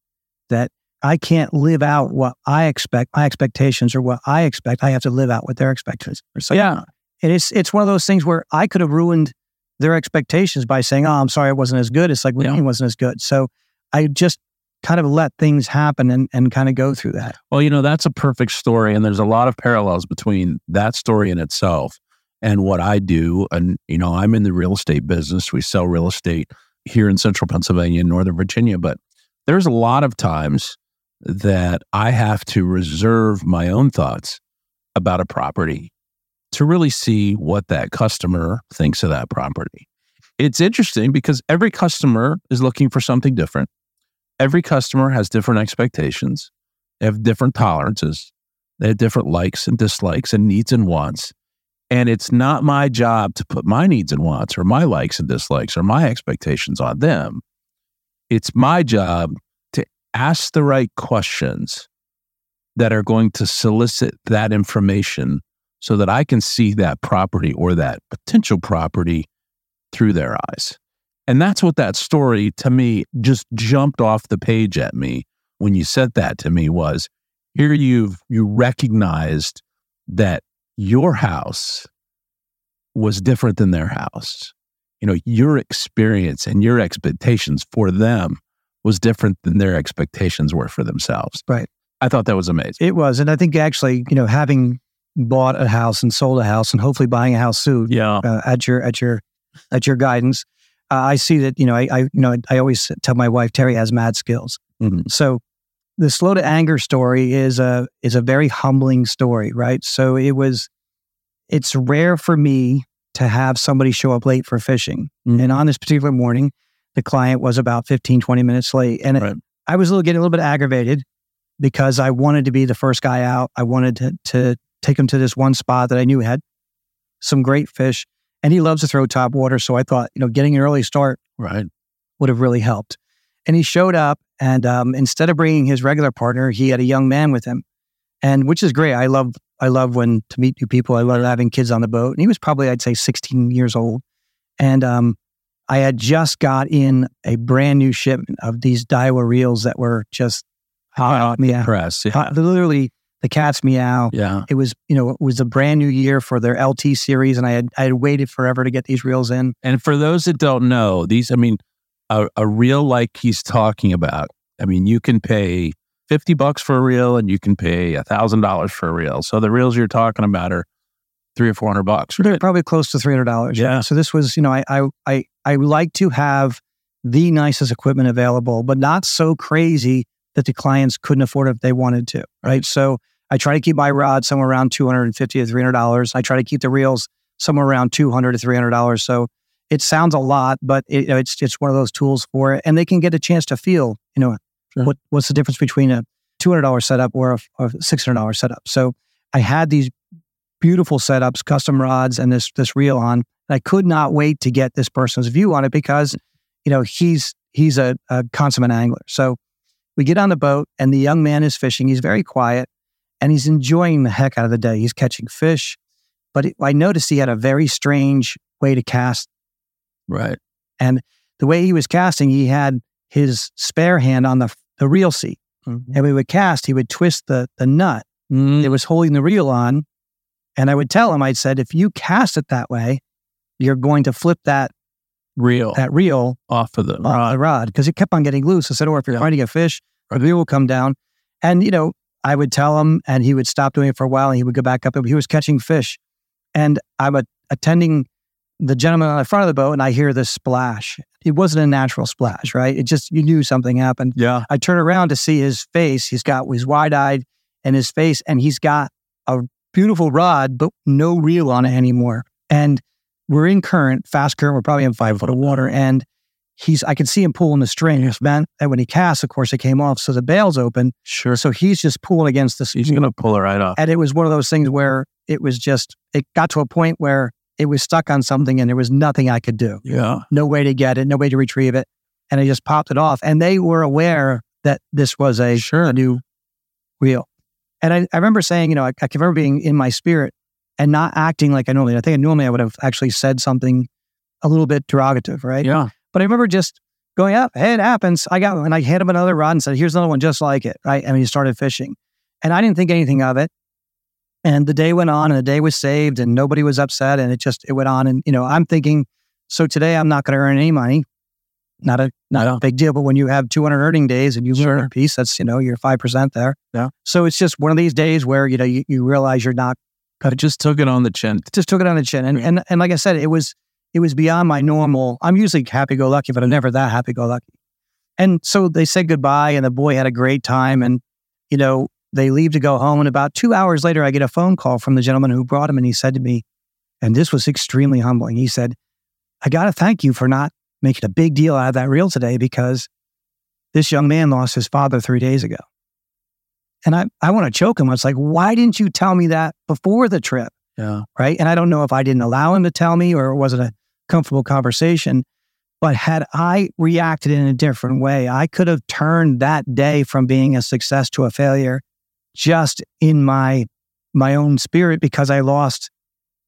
that I can't live out what I expect, my expectations or what I expect. I have to live out what their expectations are. So yeah. It is, it's one of those things where I could have ruined their expectations by saying, oh, I'm sorry, it wasn't as good. It's like, well, yeah. It wasn't as good. So I just kind of let things happen and, and kind of go through that. Well, you know, that's a perfect story. And there's a lot of parallels between that story in itself and what I do. And, you know, I'm in the real estate business. We sell real estate here in central Pennsylvania and northern Virginia. But there's a lot of times that I have to reserve my own thoughts about a property to really see what that customer thinks of that property. It's interesting because every customer is looking for something different. Every customer has different expectations. They have different tolerances. They have different likes and dislikes and needs and wants. And it's not my job to put my needs and wants or my likes and dislikes or my expectations on them. It's my job to ask the right questions that are going to solicit that information so that I can see that property or that potential property through their eyes. And that's what that story to me just jumped off the page at me when you said that to me was, here you've you recognized that your house was different than their house. You know, your experience and your expectations for them was different than their expectations were for themselves. Right. I thought that was amazing. It was. And I think actually, you know, having bought a house and sold a house and hopefully buying a house soon, yeah. uh, at your, at your, at your guidance, uh, I see that, you know, I, I, you know, I always tell my wife, Terry has mad skills. Mm-hmm. So the slow to anger story is a, is a very humbling story, right? So it was, it's rare for me to have somebody show up late for fishing. Mm-hmm. And on this particular morning, the client was about fifteen, twenty minutes late. And right. it, I was a little, getting a little bit aggravated because I wanted to be the first guy out. I wanted to, to take him to this one spot that I knew had some great fish. And he loves to throw top water. So I thought, you know, getting an early start right. would have really helped. And he showed up and um, instead of bringing his regular partner, he had a young man with him. And which is great. I love, I love when to meet new people. I love having kids on the boat. And he was probably, I'd say sixteen years old. And um, I had just got in a brand new shipment of these Daiwa reels that were just hot. Yeah. Press, yeah. Hot, literally the cat's meow. Yeah. It was, you know, it was a brand new year for their L T series. And I had, I had waited forever to get these reels in. And for those that don't know these, I mean, a, a reel like he's talking about, I mean, you can pay fifty bucks for a reel and you can pay a thousand dollars for a reel. So the reels you're talking about are three or four hundred bucks. Right? Probably close to three hundred dollars. Yeah. Right? So this was, you know, I, I, I, I like to have the nicest equipment available, but not so crazy that the clients couldn't afford it if they wanted to. Right. So I try to keep my rod somewhere around two hundred fifty to three hundred dollars. I try to keep the reels somewhere around two hundred to three hundred dollars. So it sounds a lot, but it, you know, it's, it's one of those tools for it. And they can get a chance to feel, you know, sure. What what's the difference between a two hundred dollars setup or a, a six hundred dollars setup? So I had these beautiful setups, custom rods, and this this reel on. And I could not wait to get this person's view on it because, you know, he's he's a, a consummate angler. So we get on the boat and the young man is fishing. He's very quiet and he's enjoying the heck out of the day. He's catching fish, but it, I noticed he had a very strange way to cast. Right. And the way he was casting, he had his spare hand on the the reel seat. Mm-hmm. And we would cast, he would twist the the nut mm-hmm. that was holding the reel on. And I would tell him, I said, if you cast it that way, you're going to flip that reel that reel off of the off rod. The rod. Because it kept on getting loose. I said, or if you're yeah. finding a fish, the reel will come down. And, you know, I would tell him and he would stop doing it for a while and he would go back up. He was catching fish. And I'm a, attending the gentleman on the front of the boat and I hear this splash. It wasn't a natural splash, right? It just, you knew something happened. Yeah. I turn around to see his face. He's got, he's wide-eyed in his face and he's got a beautiful rod, but no reel on it anymore. And we're in current, fast current. We're probably in five foot of water. And he's, I can see him pulling the string. Yes. And when he casts, of course, it came off. So the bail's open. Sure. So he's just pulling against the string. He's going to pull it right off. And it was one of those things where it was just, it got to a point where it was stuck on something and there was nothing I could do. Yeah. No way to get it, no way to retrieve it. And I just popped it off. And they were aware that this was a, sure. a new reel. And I, I remember saying, you know, I, I remember being in my spirit and not acting like I normally, I think I normally I would have actually said something a little bit derogative, right? Yeah. But I remember just going up, hey, it happens. I got one. And I hit him another rod and said, here's another one just like it, right? And he started fishing. And I didn't think anything of it. And the day went on and the day was saved and nobody was upset and it just, it went on. And, you know, I'm thinking, so today I'm not going to earn any money. Not a, not yeah. a big deal. But when you have two hundred earning days and you sure. earn a piece, that's, you know, you're five percent there. Yeah. So it's just one of these days where, you know, you, you realize you're not. But it just took it on the chin. It just took it on the chin. And, yeah. and, and like I said, it was, it was beyond my normal. I'm usually happy-go-lucky, but I'm never that happy-go-lucky. And so they said goodbye and the boy had a great time. And, you know, they leave to go home. And about two hours later, I get a phone call from the gentleman who brought him. And he said to me, and this was extremely humbling. He said, I got to thank you for not making a big deal out of that reel today because this young man lost his father three days ago. And I, I want to choke him. I was like, why didn't you tell me that before the trip? Yeah. Right. And I don't know if I didn't allow him to tell me or it wasn't a comfortable conversation. But had I reacted in a different way, I could have turned that day from being a success to a failure. Just in my my own spirit because I lost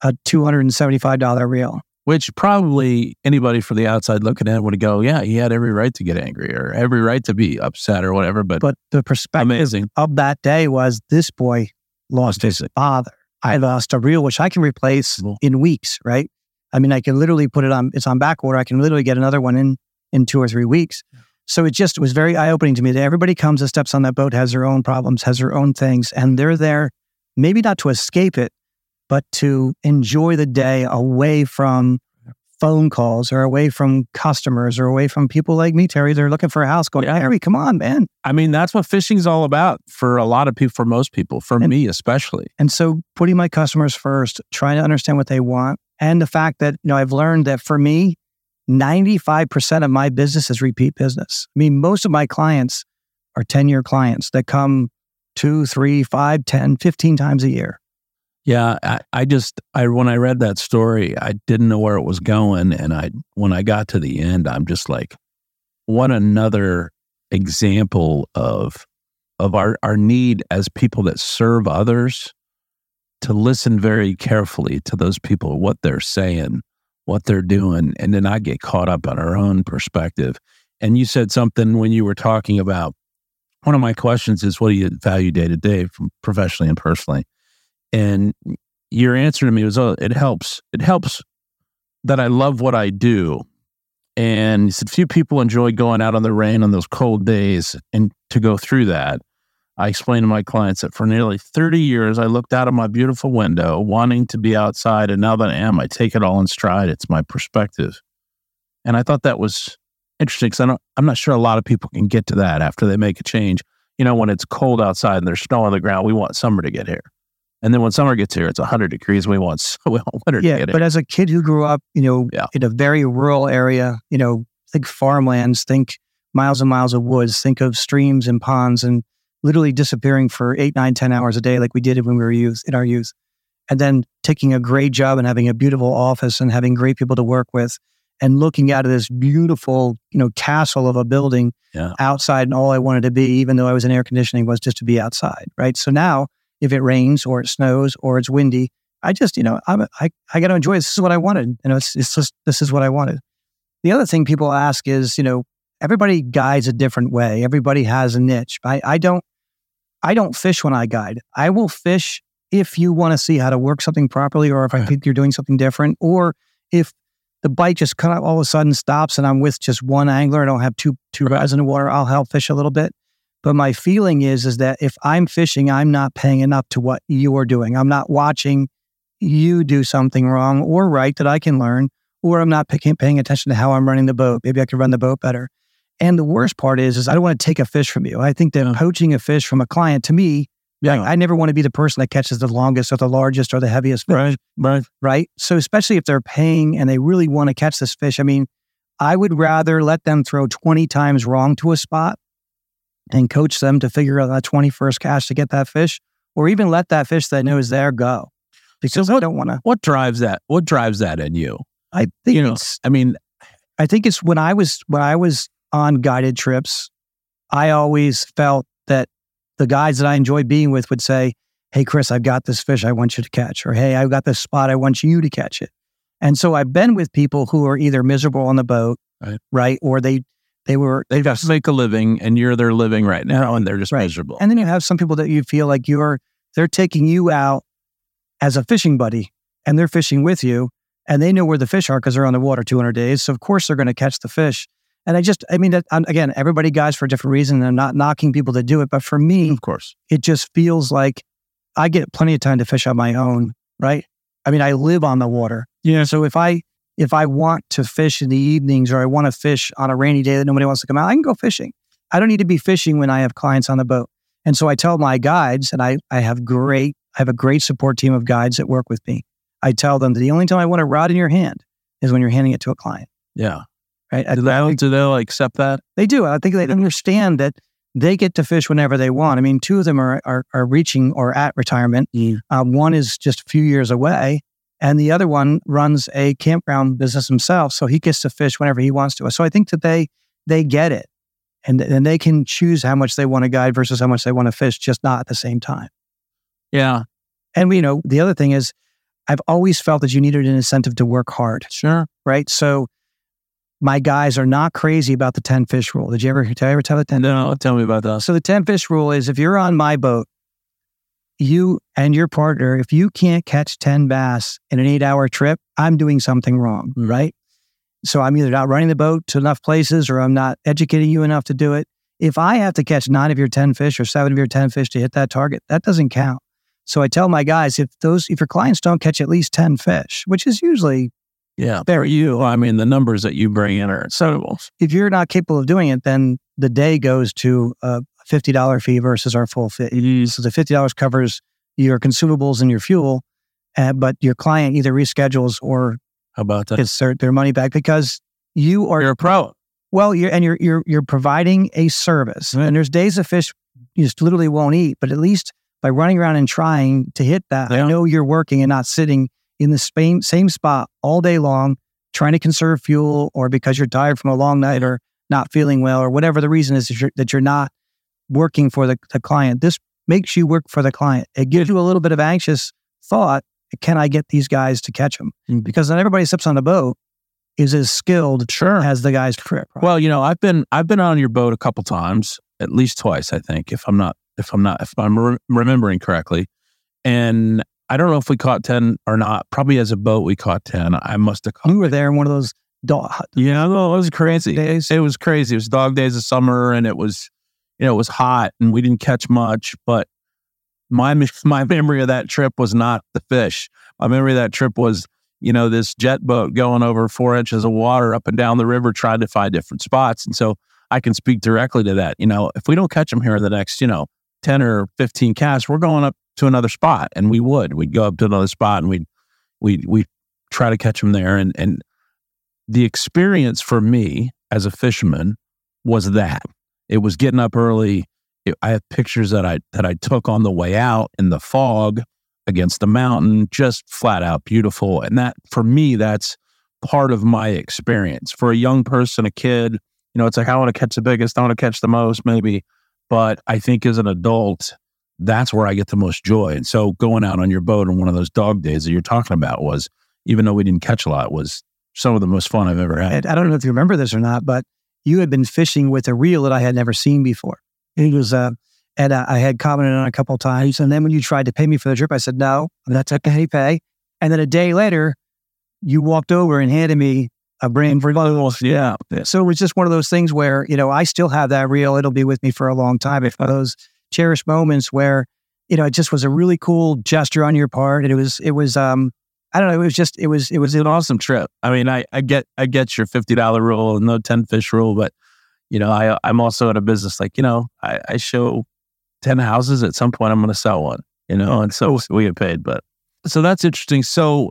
a two hundred seventy-five dollars reel. Which probably anybody from the outside looking at would go, yeah, he had every right to get angry or every right to be upset or whatever. But, but the perspective amazing. of that day was this boy lost his father. I lost a reel, which I can replace cool. in weeks, right? I mean, I can literally put it on, it's on back order. I can literally get another one in, in two or three weeks. So it just was very eye-opening to me that everybody comes and steps on that boat, has their own problems, has their own things, and they're there, maybe not to escape it, but to enjoy the day away from phone calls or away from customers or away from people like me, Terry. They're looking for a house going, yeah. Harry, come on, man. I mean, that's what fishing's all about for a lot of people, for most people, for and, me especially. And so putting my customers first, trying to understand what they want. And the fact that, you know, I've learned that for me, ninety-five percent of my business is repeat business. I mean, most of my clients are ten-year clients that come two, three, five, ten, fifteen times a year. Yeah, I, I just, I when I read that story, I didn't know where it was going. And I when I got to the end, I'm just like, what another example of of our, our need as people that serve others to listen very carefully to those people, what they're saying, what they're doing, and then I get caught up on our own perspective. And you said something when you were talking about, one of my questions is, what do you value day to day from professionally and personally? And your answer to me was, oh, it helps. It helps that I love what I do. And you said, few people enjoy going out on the rain on those cold days and to go through that. I explained to my clients that for nearly thirty years, I looked out of my beautiful window wanting to be outside. And now that I am, I take it all in stride. It's my perspective. And I thought that was interesting because I don't, I'm not sure a lot of people can get to that after they make a change. You know, when it's cold outside and there's snow on the ground, we want summer to get here. And then when summer gets here, it's one hundred degrees. We want, so we want winter yeah, to get here. Yeah, but as a kid who grew up, you know, yeah. in a very rural area, you know, think farmlands, think miles and miles of woods, think of streams and ponds and literally disappearing for eight, nine, ten hours a day like we did when we were youth, in our youth. And then taking a great job and having a beautiful office and having great people to work with and looking out of this beautiful, you know, castle of a building yeah. outside. And all I wanted to be, even though I was in air conditioning, was just to be outside, right? So now, if it rains or it snows or it's windy, I just, you know, I'm, I I got to enjoy it. This is what I wanted. You know, it's, it's just, this is what I wanted. The other thing people ask is, you know, everybody guides a different way. Everybody has a niche. I, I don't, I don't fish when I guide. I will fish if you want to see how to work something properly, or if I think you're doing something different, or if the bite just kind of all of a sudden stops and I'm with just one angler and I don't have two two rods in the water, I'll help fish a little bit. But my feeling is, is that if I'm fishing, I'm not paying enough to what you're doing. I'm not watching you do something wrong or right that I can learn, or I'm not pay- paying attention to how I'm running the boat. Maybe I could run the boat better. And the worst part is, is I don't want to take a fish from you. I think that yeah. poaching a fish from a client, to me, yeah. I, I never want to be the person that catches the longest or the largest or the heaviest fish. Right, right. Right? So especially if they're paying and they really want to catch this fish, I mean, I would rather let them throw twenty times wrong to a spot and coach them to figure out that twenty-first catch to get that fish, or even let that fish that knows there go. Because so what, I don't want to. What drives that? What drives that in you? I think you know, it's, I mean, I think it's when I was, when I was on guided trips, I always felt that the guys that I enjoyed being with would say, hey, Chris, I've got this fish I want you to catch, or hey, I've got this spot, I want you to catch it. And so I've been with people who are either miserable on the boat, right? right or they, They were. They've got to make a living, and you're their living right now, and they're just right. miserable. And then you have some people that you feel like you're. They're taking you out as a fishing buddy, and they're fishing with you, and they know where the fish are because they're on the water two hundred days. So of course they're going to catch the fish. And I just, I mean, that, again, everybody guides for a different reason. And I'm not knocking people that do it, but for me, of course, it just feels like I get plenty of time to fish on my own, right? I mean, I live on the water, yeah. So if I. If I want to fish in the evenings, or I want to fish on a rainy day that nobody wants to come out, I can go fishing. I don't need to be fishing when I have clients on the boat. And so I tell my guides, and I, I have great, I have a great support team of guides that work with me. I tell them that the only time I want a rod in your hand is when you're handing it to a client. Yeah. Right. Do they, I, do they accept that? They do. I think they understand that they get to fish whenever they want. I mean, two of them are, are, are reaching or at retirement. Mm. Uh, one is just a few years away. And the other one runs a campground business himself, so he gets to fish whenever he wants to. So I think that they they get it, and and they can choose how much they want to guide versus how much they want to fish, just not at the same time. Yeah, And, you know, the other thing is I've always felt that you needed an incentive to work hard. Sure. Right? So my guys are not crazy about the ten fish rule. Did you ever, did I ever tell the ten? No, tell me about that. So the ten fish rule is if you're on my boat, you and your partner, if you can't catch ten bass in an eight hour trip, I'm doing something wrong, right? So I'm either not running the boat to enough places or I'm not educating you enough to do it. If I have to catch nine of your ten fish or seven of your ten fish to hit that target, that doesn't count. So I tell my guys, if those, if your clients don't catch at least ten fish, which is usually yeah, very, you, I mean, the numbers that you bring in are incredible. If you're not capable of doing it, then the day goes to a fifty dollars fee versus our full fee. Mm-hmm. So the fifty dollars covers your consumables and your fuel, uh, but your client either reschedules or how about that? Gets their, their money back because you are you're a pro. Well, you're and you're you're you're providing a service. Mm-hmm. And there's days of fish you just literally won't eat, but at least by running around and trying to hit that, yeah. I know you're working and not sitting in the same, same spot all day long, trying to conserve fuel or because you're tired from a long night or not feeling well or whatever the reason is that you're, that you're not working for the, the client. This makes you work for the client. It gives you a little bit of anxious thought, can I get these guys to catch them? Mm-hmm. Because not everybody steps on the boat is as skilled sure. as the guys trip. Right? Well, you know, I've been I've been on your boat a couple times, at least twice, I think, if I'm not, if I'm not, if I'm re- remembering correctly. And I don't know if we caught ten or not. Probably as a boat, we caught ten. I must have caught ten. We were there in one of those dog days. Yeah, no, it was crazy. Days. It was crazy. It was dog days of summer and it was, you know, it was hot and we didn't catch much. But my my memory of that trip was not the fish. My memory of that trip was, you know, this jet boat going over four inches of water up and down the river trying to find different spots. And so I can speak directly to that. You know, if we don't catch them here in the next, you know, ten or fifteen casts, we're going up to another spot. And we would, we'd go up to another spot and we'd, we we try to catch them there. And, and the experience for me as a fisherman was that it was getting up early. It, I have pictures that I, that I took on the way out in the fog against the mountain, just flat out beautiful. And that for me, that's part of my experience for a young person, a kid, you know, it's like, I want to catch the biggest. I want to catch the most maybe. But I think as an adult, that's where I get the most joy. And so going out on your boat on one of those dog days that you're talking about was, even though we didn't catch a lot, was some of the most fun I've ever had. I don't know if you remember this or not, but you had been fishing with a reel that I had never seen before. It was, uh, and I had commented on it a couple of times. And then when you tried to pay me for the trip, I said, no, I'm not taking any pay. And then a day later, you walked over and handed me a brand for yeah. So it was just one of those things where, you know, I still have that reel. It'll be with me for a long time. If those cherished moments where, you know, it just was a really cool gesture on your part. And it was, it was, um, I don't know. It was just, it was, it was an awesome trip. I mean, I, I get, I get your fifty dollars rule and no ten fish rule, but you know, I, I'm also in a business like, you know, I, I show ten houses at some point I'm going to sell one, you know, yeah. And so we get paid, but so that's interesting. So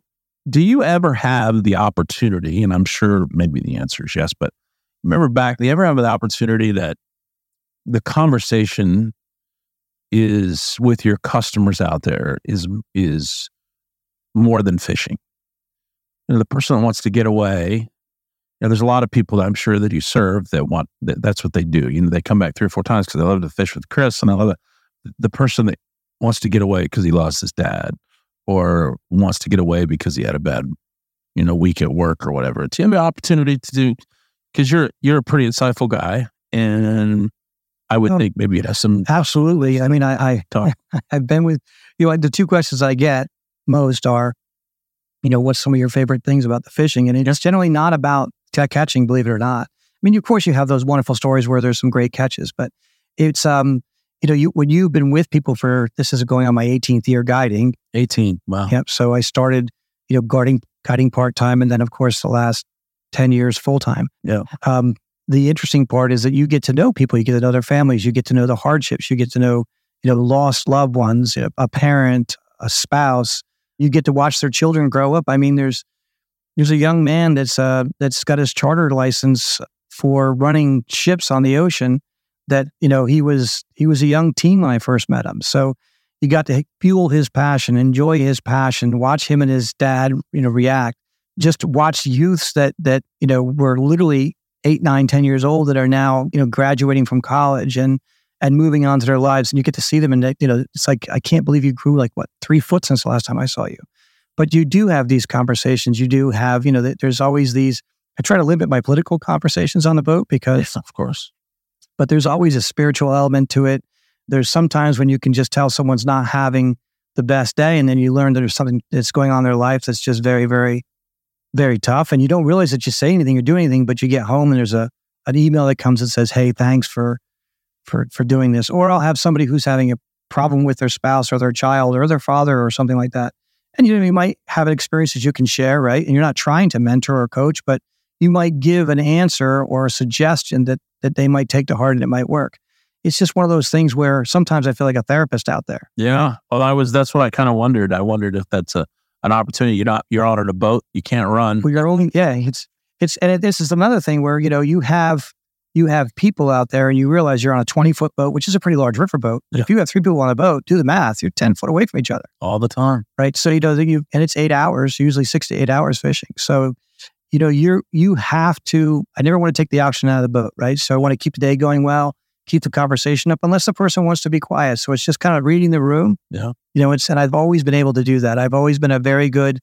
do you ever have the opportunity, and I'm sure maybe the answer is yes, but remember back, do you ever have the opportunity that the conversation is with your customers out there is is more than fishing? You know, the person that wants to get away, you know, there's a lot of people that I'm sure that you serve that want, that, that's what they do. You know, they come back three or four times because they love to fish with Chris, and I love it. The person that wants to get away because he lost his dad, or wants to get away because he had a bad, you know, week at work or whatever. It's an opportunity to do, because you're you're a pretty insightful guy, and I would well, think maybe it has some. Absolutely. I mean, I, I talk. I've been with you know, the two questions I get most are, you know, what's some of your favorite things about the fishing, and it's generally not about c- catching, believe it or not. I mean, of course, you have those wonderful stories where there's some great catches, but it's um. You know, you when you've been with people for, this is going on my eighteenth year guiding. eighteen, wow. Yep, so I started, you know, guarding, guiding part-time, and then of course the last ten years full-time. Yeah. Um, the interesting part is that you get to know people, you get to know their families, you get to know the hardships, you get to know, you know, lost loved ones, you know, a parent, a spouse, you get to watch their children grow up. I mean, there's there's a young man that's uh, that's got his charter license for running ships on the ocean. That, you know, he was he was a young teen when I first met him. So you got to fuel his passion, enjoy his passion, watch him and his dad, you know, react. Just watch youths that, that you know, were literally eight, nine, ten years old that are now, you know, graduating from college and and moving on to their lives, and you get to see them, and they, you know, it's like, I can't believe you grew like what, three foot since the last time I saw you. But you do have these conversations. You do have, you know, there's always these. I try to limit my political conversations on the boat because, yes, of course, but there's always a spiritual element to it. There's sometimes when you can just tell someone's not having the best day, and then you learn that there's something that's going on in their life that's just very, very, very tough, and you don't realize that you say anything or do anything, but you get home and there's a an email that comes that says, "Hey, thanks for for for doing this." Or I'll have somebody who's having a problem with their spouse or their child or their father or something like that, and you know, you might have experiences you can share, right? And you're not trying to mentor or coach, but you might give an answer or a suggestion that that they might take to heart and it might work. It's just one of those things where sometimes I feel like a therapist out there. Yeah. Well, I was, that's what I kind of wondered. I wondered if that's a, an opportunity. You're not, you're out on a boat. You can't run. Well, you're only, yeah. It's, it's, and it, this is another thing where, you know, you have, you have people out there and you realize you're on a twenty foot boat, which is a pretty large river boat. Yeah. If you have three people on a boat, do the math, you're ten foot away from each other. All the time. Right. So, you know, you, and it's eight hours, usually six to eight hours fishing. So, you know, you're, you have to, I never want to take the oxygen out of the boat, right? So I want to keep the day going well, keep the conversation up unless the person wants to be quiet. So it's just kind of reading the room. Yeah. You know, it's, and I've always been able to do that. I've always been a very good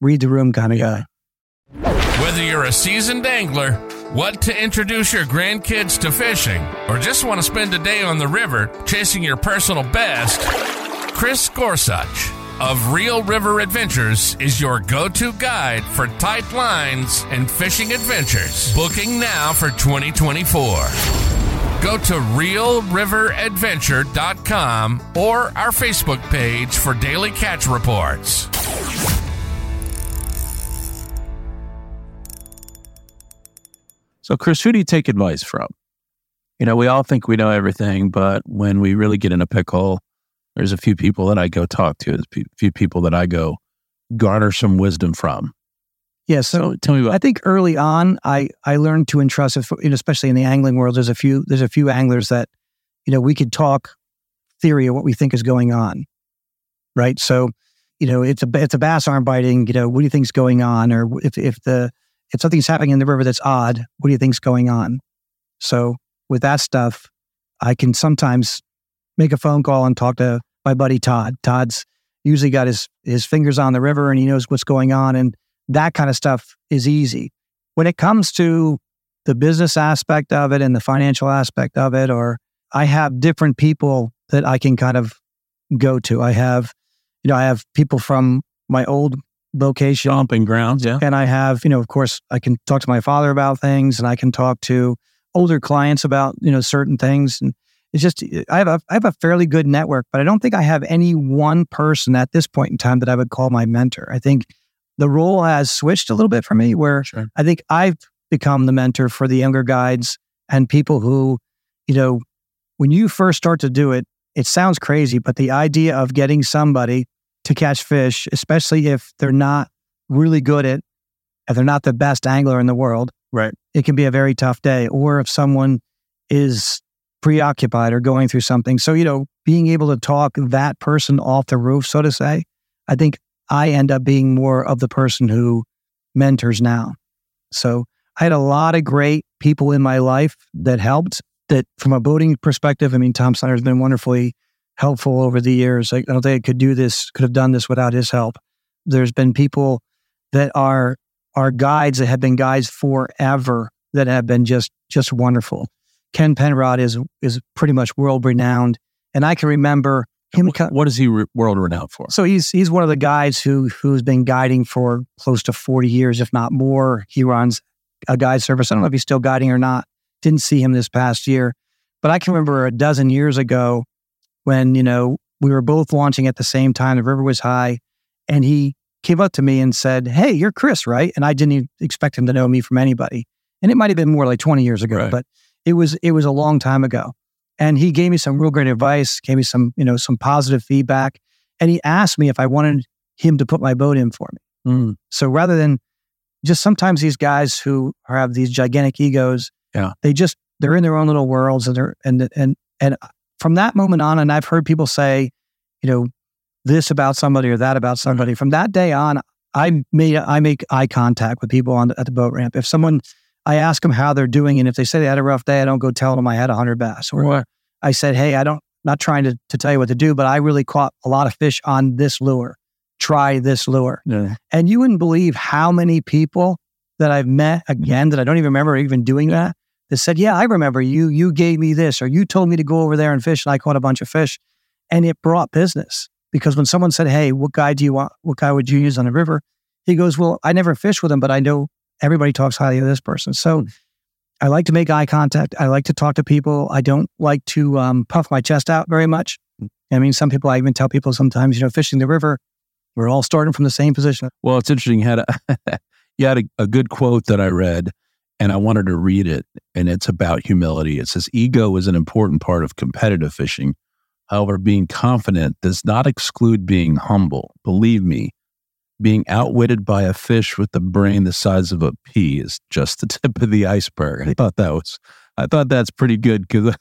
read the room kind of yeah. guy. Whether you're a seasoned angler, what to introduce your grandkids to fishing, or just want to spend a day on the river chasing your personal best, Chris Gorsuch of Reel River Adventures is your go-to guide for tight lines and fishing adventures. Booking now for twenty twenty-four. Go to reel river adventure dot com or our Facebook page for daily catch reports. So, Chris, who do you take advice from? You know, we all think we know everything, but when we really get in a pickle, there's a few people that I go talk to, there's a few people that I go garner some wisdom from. Yeah, so, so tell me about. I think early on, I, I learned to entrust, you know, especially in the angling world. There's a few there's a few anglers that, you know, we could talk theory of what we think is going on, right? So, you know, it's a it's a bass arm biting. You know, what do you think's going on? Or if if the if something's happening in the river that's odd, what do you think's going on? So with that stuff, I can sometimes make a phone call and talk to my buddy Todd. Todd's usually got his his fingers on the river and he knows what's going on, and that kind of stuff is easy. When it comes to the business aspect of it and the financial aspect of it, or I have different people that I can kind of go to. I have, you know, I have people from my old location. Stomping grounds, yeah. And I have, you know, of course, I can talk to my father about things, and I can talk to older clients about, you know, certain things. And it's just, I have a, I have a fairly good network, but I don't think I have any one person at this point in time that I would call my mentor. I think the role has switched a little bit for me where sure. I think I've become the mentor for the younger guides and people who, you know, when you first start to do it, it sounds crazy, but the idea of getting somebody to catch fish, especially if they're not really good at, if they're not the best angler in the world, right? It can be a very tough day, or if someone is preoccupied or going through something. So, you know, being able to talk that person off the roof, so to say, I think I end up being more of the person who mentors now. So I had a lot of great people in my life that helped, that from a boating perspective, I mean, Tom Snyder's been wonderfully helpful over the years. I don't think I could do this, could have done this without his help. There's been people that are, are guides that have been guides forever that have been just, just wonderful. Ken Penrod is, is pretty much world renowned. And I can remember Him, what is he re- world renowned for? So he's he's one of the guys who who's been guiding for close to forty years, if not more. He runs a guide service. I don't know if he's still guiding or not. Didn't see him this past year, but I can remember a dozen years ago when, you know, we were both launching at the same time. The river was high, and he came up to me and said, "Hey, you're Chris, right?" And I didn't even expect him to know me from anybody. And it might have been more like twenty years ago, right, but it was it was a long time ago. And he gave me some real great advice, gave me some, you know, some positive feedback. And he asked me if I wanted him to put my boat in for me. Mm. So rather than just sometimes these guys who have these gigantic egos, yeah. they just, they're in their own little worlds. And they're, and, and, and from that moment on, and I've heard people say, you know, this about somebody or that about somebody. Mm. From that day on, I made, I make eye contact with people on the, at the boat ramp. If someone, I ask them how they're doing, and if they say they had a rough day, I don't go tell them I had a hundred bass, or right. I said, hey, I don't, not trying to, to tell you what to do, but I really caught a lot of fish on this lure. Try this lure. Yeah. And you wouldn't believe how many people that I've met, again, that I don't even remember even doing that, that said, yeah, I remember you, you gave me this, or you told me to go over there and fish, and I caught a bunch of fish. And it brought business. Because when someone said, hey, what guy do you want? What guy would you use on a river? He goes, well, I never fish with him, but I know everybody talks highly of this person. So I like to make eye contact. I like to talk to people. I don't like to um, puff my chest out very much. I mean, some people, I even tell people sometimes, you know, fishing the river, we're all starting from the same position. Well, it's interesting. You had a, you had a, a good quote that I read, and I wanted to read it, and it's about humility. It says, ego is an important part of competitive fishing. However, being confident does not exclude being humble. Believe me, being outwitted by a fish with the brain the size of a pea is just the tip of the iceberg. I thought that was, I thought that's pretty good, because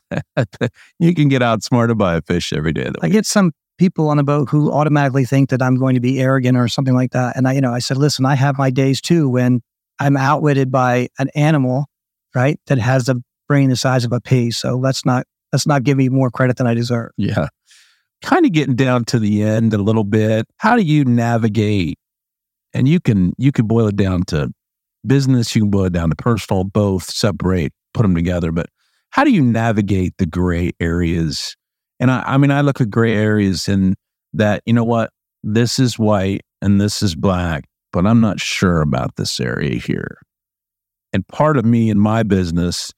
you can get outsmarted by a fish every day. I get some people on the boat who automatically think that I'm going to be arrogant or something like that. And I, you know, I said, listen, I have my days too when I'm outwitted by an animal, right? That has a brain the size of a pea. So let's not, let's not give me more credit than I deserve. Yeah. Kind of getting down to the end a little bit. How do you navigate? And you can, you can boil it down to business. You can boil it down to personal, both separate, put them together. But how do you navigate the gray areas? And I, I mean, I look at gray areas in that, you know what, this is white and this is black, but I'm not sure about this area here. And part of me in my business,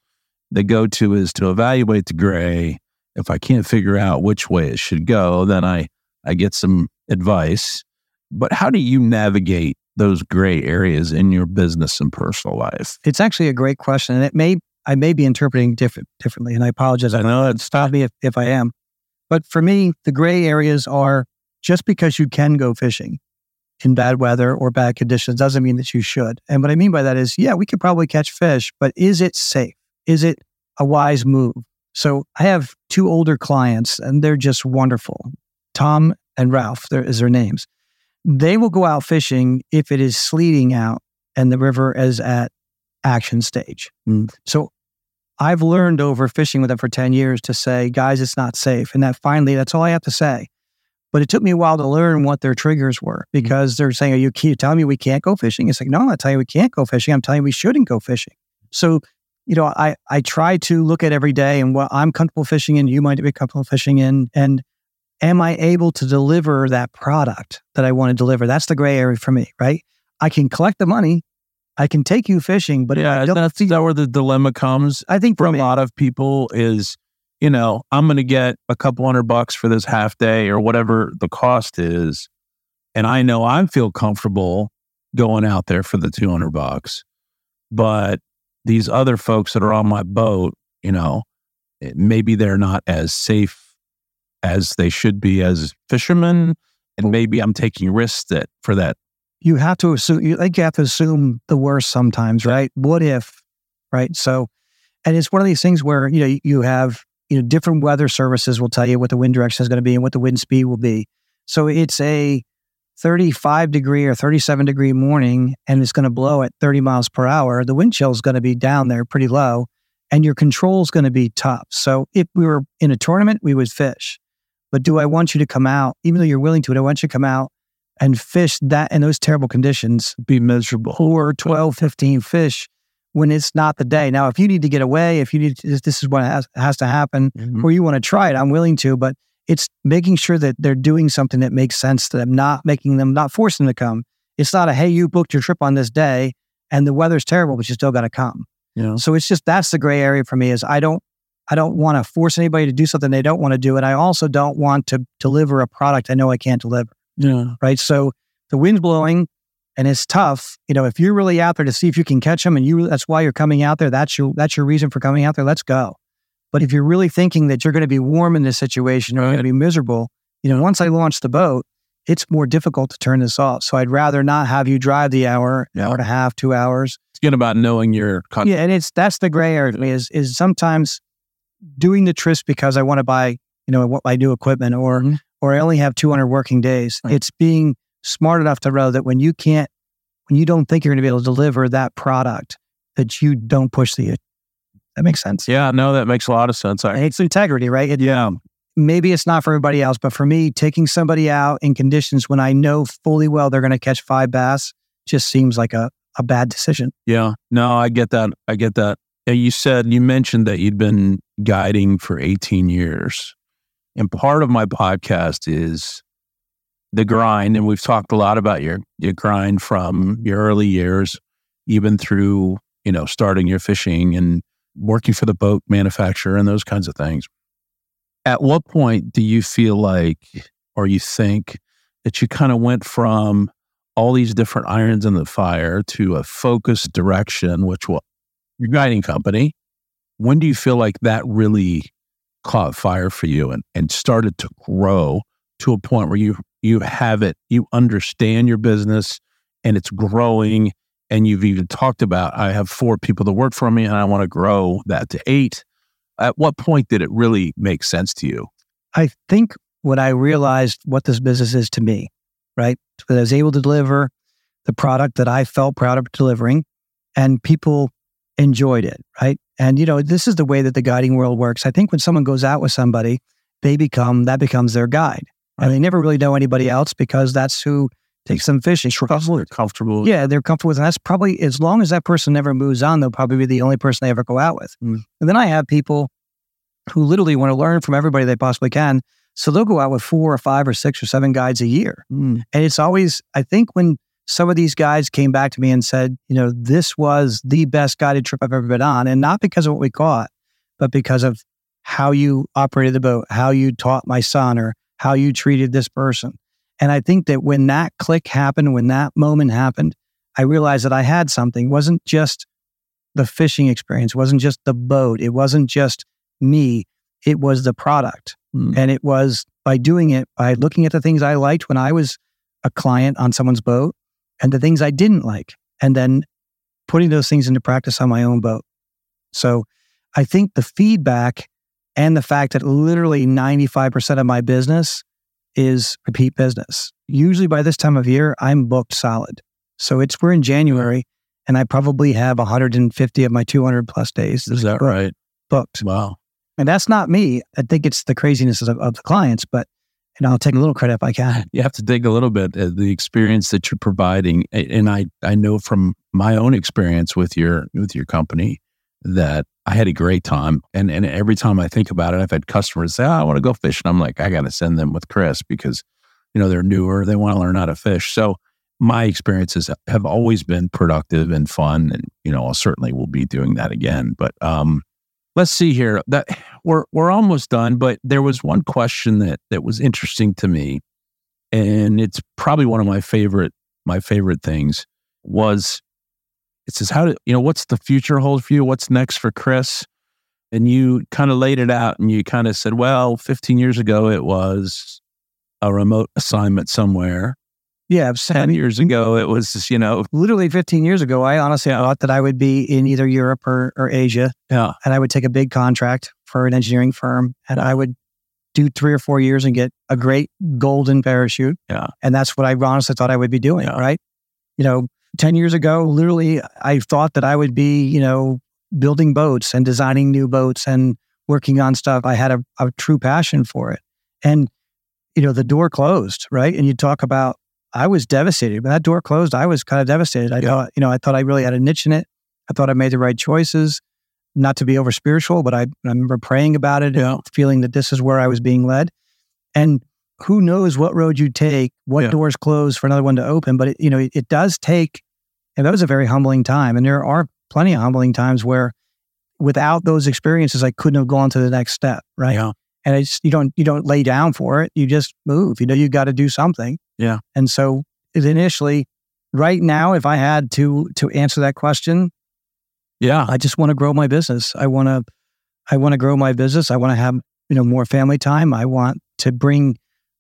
the go-to is to evaluate the gray. If I can't figure out which way it should go, then I, I get some advice. But how do you navigate those gray areas in your business and personal life? It's actually a great question. And it may, I may be interpreting different, differently. And I apologize. I know it's stop me if, if I am. But for me, the gray areas are just because you can go fishing in bad weather or bad conditions doesn't mean that you should. And what I mean by that is, yeah, we could probably catch fish, but is it safe? Is it a wise move? So I have two older clients and they're just wonderful. Tom and Ralph is their names. They will go out fishing if it is sleeting out and the river is at action stage. Mm. So I've learned over fishing with them for ten years to say, guys, it's not safe. And that finally, that's all I have to say. But it took me a while to learn what their triggers were, because they're saying, are you telling me we can't go fishing? It's like, no, I'm not telling you we can't go fishing. I'm telling you we shouldn't go fishing. So you know, I, I try to look at every day and what I'm comfortable fishing in, you might be comfortable fishing in, and am I able to deliver that product that I want to deliver? That's the gray area for me, right? I can collect the money, I can take you fishing, but yeah, I don't that's see, that where the dilemma comes. I think for a lot of people is, you know, I'm going to get a couple hundred bucks for this half day or whatever the cost is, and I know I feel comfortable going out there for the two hundred bucks, but these other folks that are on my boat, you know, maybe they're not as safe as they should be as fishermen, and maybe I'm taking risks that for that. You have to assume, you, like you have to assume the worst sometimes, right? What if, right? So, and it's one of these things where, you know, you have, you know, different weather services will tell you what the wind direction is going to be and what the wind speed will be. So it's a thirty-five degree or thirty-seven degree morning and it's going to blow at thirty miles per hour, the wind chill is going to be down there pretty low and your control is going to be tough. So if we were in a tournament, we would fish. But do I want you to come out, even though you're willing to, do I want you to come out and fish that in those terrible conditions? Be miserable. Or twelve, fifteen fish when it's not the day. Now, if you need to get away, if you need to, this is what has, has to happen, mm-hmm. or you want to try it, I'm willing to, but it's making sure that they're doing something that makes sense to them, not making them, not forcing them to come. It's not a, hey, you booked your trip on this day and the weather's terrible, but you still got to come. Yeah. So it's just, that's the gray area for me is I don't, I don't want to force anybody to do something they don't want to do. And I also don't want to deliver a product I know I can't deliver. Yeah. Right. So the wind's blowing and it's tough. You know, if you're really out there to see if you can catch them and you, that's why you're coming out there. That's your, that's your reason for coming out there. Let's go. But if you're really thinking that you're going to be warm in this situation or right. going to be miserable, you know, once I launch the boat, it's more difficult to turn this off. So I'd rather not have you drive the hour, yeah. hour and a half, two hours. It's good about knowing your content. Yeah, and it's that's the gray area is is sometimes doing the trips because I want to buy, you know, I do equipment or mm-hmm. or I only have two hundred working days. Right. It's being smart enough to know that when you can't, when you don't think you're going to be able to deliver that product, that you don't push the That makes sense. Yeah, no, that makes a lot of sense. I, it's integrity, right? It, yeah. Maybe it's not for everybody else, but for me, taking somebody out in conditions when I know fully well they're going to catch five bass just seems like a, a bad decision. Yeah. No, I get that. I get that. You said, you mentioned that you'd been guiding for eighteen years. And part of my podcast is the grind. And we've talked a lot about your, your grind from your early years, even through, you know, starting your fishing and working for the boat manufacturer and those kinds of things. At what point do you feel like, or you think that you kind of went from all these different irons in the fire to a focused direction, which was your guiding company? When do you feel like that really caught fire for you and, and started to grow to a point where you, you have it, you understand your business and it's growing, and you've even talked about, I have four people that work for me and I want to grow that to eight. At what point did it really make sense to you? I think when I realized what this business is to me, right? That I was able to deliver the product that I felt proud of delivering and people enjoyed it, right? And, you know, this is the way that the guiding world works. I think when someone goes out with somebody, they become, that becomes their guide. Right. And they never really know anybody else because that's who takes them fishing. Comfortable, they're comfortable. Yeah, they're comfortable with it. And that's probably, as long as that person never moves on, they'll probably be the only person they ever go out with. Mm. And then I have people who literally want to learn from everybody they possibly can. So they'll go out with four or five or six or seven guides a year. Mm. And it's always, I think when some of these guys came back to me and said, you know, this was the best guided trip I've ever been on. And not because of what we caught, but because of how you operated the boat, how you taught my son, or how you treated this person. And I think that when that click happened, when that moment happened, I realized that I had something. It wasn't just the fishing experience. It wasn't just the boat. It wasn't just me. It was the product. Mm. And it was by doing it, by looking at the things I liked when I was a client on someone's boat and the things I didn't like, and then putting those things into practice on my own boat. So I think the feedback and the fact that literally ninety-five percent of my business is repeat business. Usually by this time of year, I'm booked solid. So it's, we're in January and I probably have one hundred fifty of my two hundred plus days. Is that right? Booked. Wow. And that's not me. I think it's the craziness of, of the clients, but, and I'll take a little credit if I can. You have to dig a little bit at the experience that you're providing. And I, I know from my own experience with your, with your company that I had a great time. And and every time I think about it, I've had customers say, oh, I want to go fish. And I'm like, I got to send them with Chris because, you know, they're newer. They want to learn how to fish. So my experiences have always been productive and fun. And, you know, I'll certainly will be doing that again. But um, let's see here. That we're we're almost done. But there was one question that that was interesting to me. And it's probably one of my favorite, my favorite things was, it says, how do you know, what's the future hold for you? What's next for Chris? And you kind of laid it out and you kind of said, well, fifteen years ago, it was a remote assignment somewhere. Yeah. ten years ago, it was just, you know, literally fifteen years ago, I honestly yeah. thought that I would be in either Europe or, or Asia. Yeah. And I would take a big contract for an engineering firm and I would do three or four years and get a great golden parachute. Yeah. And that's what I honestly thought I would be doing. Yeah. Right. You know, ten years ago, literally, I thought that I would be, you know, building boats and designing new boats and working on stuff. I had a, a true passion for it. And, you know, the door closed, right? And you talk about, I was devastated. When that door closed, I was kind of devastated. I yeah. thought, you know, I thought I really had a niche in it. I thought I made the right choices, not to be over spiritual, but I, I remember praying about it, yeah. and feeling that this is where I was being led. And who knows what road you take, what yeah. doors close for another one to open, but it, you know, it, it does take, and that was a very humbling time. And there are plenty of humbling times where without those experiences, I couldn't have gone to the next step. Right. Yeah. And it's, you don't, you don't lay down for it. You just move, you know, you got to do something. Yeah. And so initially right now, if I had to, to answer that question, yeah, I just want to grow my business. I want to, I want to grow my business. I want to have, you know, more family time. I want to bring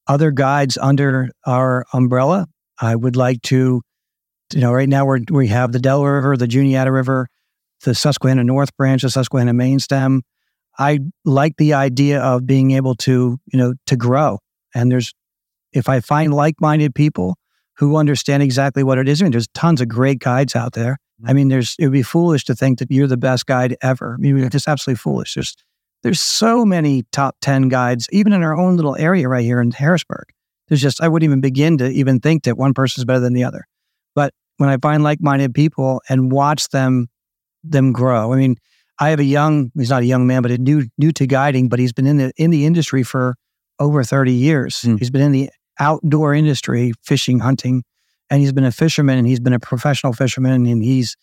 other guides under our umbrella. I would like to, you know, right now we we have the Delaware River, the Juniata River, the Susquehanna North Branch, the Susquehanna Main Stem. I like the idea of being able to, you know, to grow. And there's, if I find like-minded people who understand exactly what it is, I mean, there's tons of great guides out there. I mean, there's it would be foolish to think that you're the best guide ever. I mean, it's just absolutely foolish. There's there's so many top ten guides, even in our own little area right here in Harrisburg. There's just, I wouldn't even begin to even think that one person's better than the other. But when I find like-minded people and watch them them grow, I mean, I have a young, he's not a young man, but a new new to guiding, but he's been in the in the industry for over thirty years. Mm. He's been in the outdoor industry, fishing, hunting, and he's been a fisherman, and he's been a professional fisherman, and he's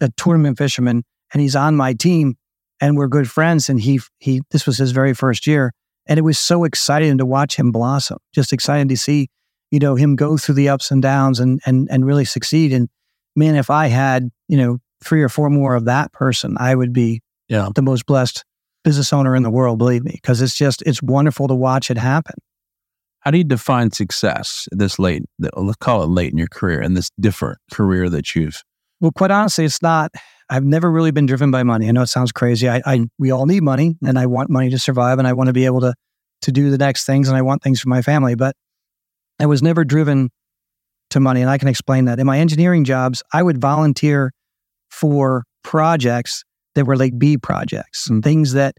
a tournament fisherman, and he's on my team, and we're good friends, and he, he this was his very first year, and it was so exciting to watch him blossom, just exciting to see, you know, him go through the ups and downs and and and really succeed. And man, if I had, you know, three or four more of that person, I would be yeah. the most blessed business owner in the world, believe me, because it's just, it's wonderful to watch it happen. How do you define success this late, let's call it late in your career, and this different career that you've... Well, quite honestly, it's not, I've never really been driven by money. I know it sounds crazy. I, I we all need money, and I want money to survive, and I want to be able to to do the next things, and I want things for my family, but I was never driven to money, and I can explain that. In my engineering jobs, I would volunteer for projects that were like B projects, mm-hmm. things that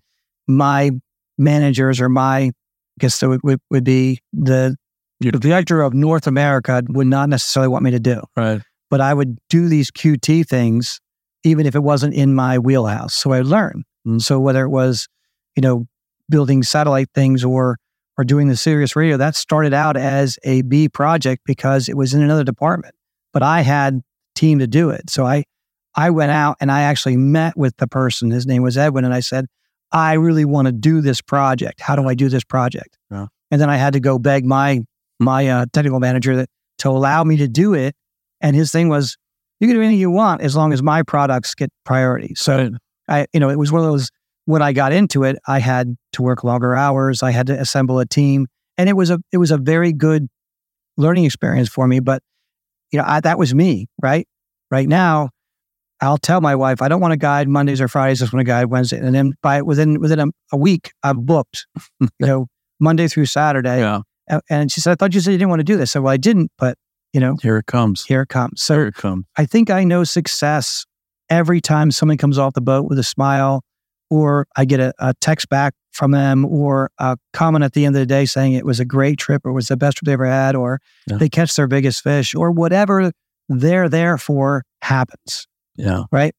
my managers or my, I guess so it would, would be the, yeah. the director of North America would not necessarily want me to do. Right. But I would do these Q T things, even if it wasn't in my wheelhouse. So I learned. Mm-hmm. So whether it was, you know, building satellite things or or doing the Sirius radio, that started out as a B project because it was in another department. But I had team to do it. So I I went out and I actually met with the person. His name was Edwin. And I said, I really want to do this project. How do I do this project? Yeah. And then I had to go beg my my uh, technical manager that to allow me to do it. And his thing was, you can do anything you want as long as my products get priority. So, right. I, you know, it was one of those, when I got into it, I had to work longer hours. I had to assemble a team. And it was a it was a very good learning experience for me. But, you know, I, that was me, right? Right now, I'll tell my wife, I don't want to guide Mondays or Fridays. I just want to guide Wednesday. And then by within within a, a week, I'm booked, you know, Monday through Saturday. Yeah. And she said, I thought you said you didn't want to do this. So, well, I didn't, but, you know. Here it comes. Here it comes. So here it comes. I think I know success every time somebody comes off the boat with a smile, or I get a, a text back from them, or a comment at the end of the day saying it was a great trip, or it was the best trip they ever had, or yeah. they catch their biggest fish, or whatever they're there for happens. Yeah. Right?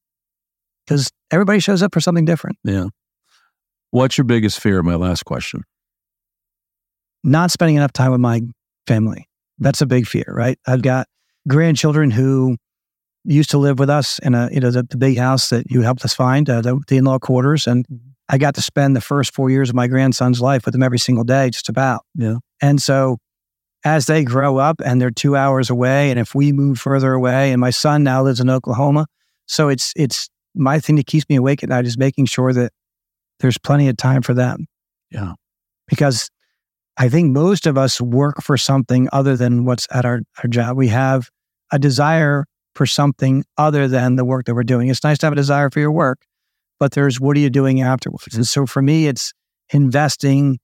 Because everybody shows up for something different. Yeah. What's your biggest fear? My last question. Not spending enough time with my family. That's a big fear, right? I've got grandchildren who used to live with us in a, you know, the, the big house that you helped us find, uh, the, the in-law quarters. And I got to spend the first four years of my grandson's life with them every single day, just about. Yeah. And so as they grow up and they're two hours away, and if we move further away, and my son now lives in Oklahoma. So it's it's my thing that keeps me awake at night is making sure that there's plenty of time for them. Yeah. Because I think most of us work for something other than what's at our, our job. We have a desire for something other than the work that we're doing. It's nice to have a desire for your work, but there's what are you doing afterwards? Mm-hmm. And so for me, it's investing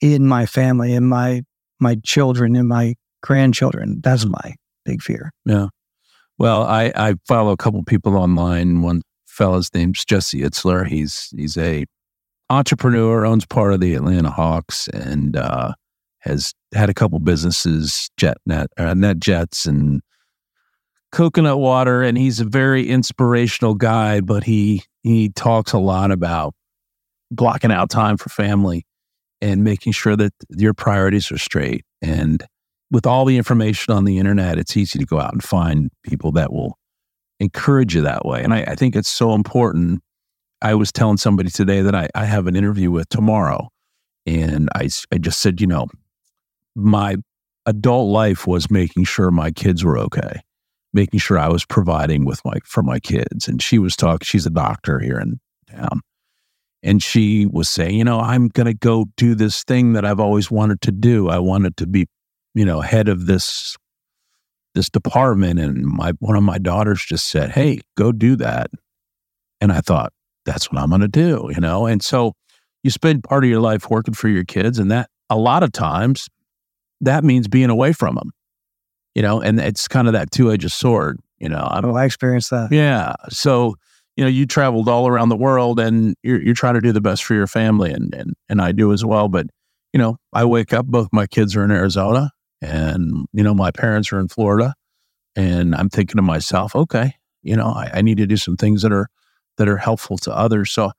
in my family, in my my children and my grandchildren. That's my big fear. Yeah. Well, I, I follow a couple of people online. One fellow's name's Jesse Itzler. He's he's a entrepreneur, owns part of the Atlanta Hawks, and uh, has had a couple businesses, JetNet, uh, NetJets, and Coconut Water. And he's a very inspirational guy, but he he talks a lot about blocking out time for family and making sure that your priorities are straight. And with all the information on the internet, it's easy to go out and find people that will encourage you that way. And I, I think it's so important. I was telling somebody today that I, I have an interview with tomorrow. And I, I just said, you know, my adult life was making sure my kids were okay, making sure I was providing with my for my kids. And she was talking, she's a doctor here in town. And she was saying, you know, I'm going to go do this thing that I've always wanted to do. I wanted to be, you know, head of this this department. And my one of my daughters just said, hey, go do that. And I thought, that's what I'm going to do, you know. And so you spend part of your life working for your kids. And that a lot of times that means being away from them, you know, and it's kind of that two-edged sword. You know, I'm, oh, I experienced that. Yeah. So, you know, you traveled all around the world and you're, you're trying to do the best for your family. And, and, and I do as well. But, you know, I wake up, both my kids are in Arizona and, you know, my parents are in Florida, and I'm thinking to myself, okay, you know, I, I need to do some things that are, that are helpful to others. So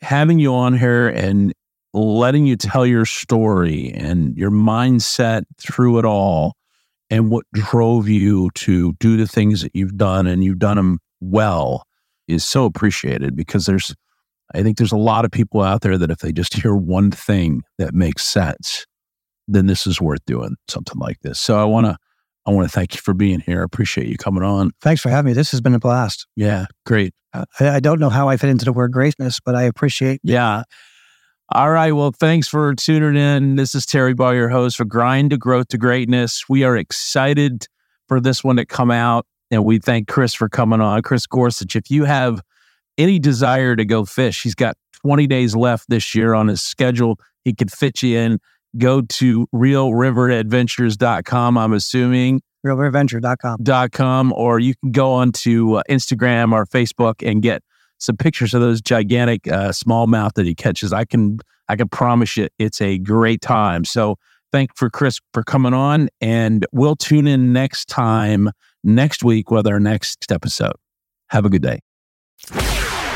having you on here and letting you tell your story and your mindset through it all, and what drove you to do the things that you've done, and you've done them well, is so appreciated, because there's, I think there's a lot of people out there that if they just hear one thing that makes sense, then this is worth doing something like this. So I want to, I want to thank you for being here. I appreciate you coming on. Thanks for having me. This has been a blast. Yeah, great. I, I don't know how I fit into the word greatness, but I appreciate it. Yeah. All right. Well, thanks for tuning in. This is Terry Ball, your host for Grind to Growth to Greatness. We are excited for this one to come out, and we thank Chris for coming on. Chris Gorsuch, if you have any desire to go fish, he's got twenty days left this year on his schedule. He could fit you in. Go to reel river adventures dot com, I'm assuming. reel river adventure dot com. .com, or you can go on to uh, Instagram or Facebook and get some pictures of those gigantic uh, smallmouth that he catches. I can I can promise you it's a great time. So thank for Chris for coming on, and we'll tune in next time, next week, with our next episode. Have a good day.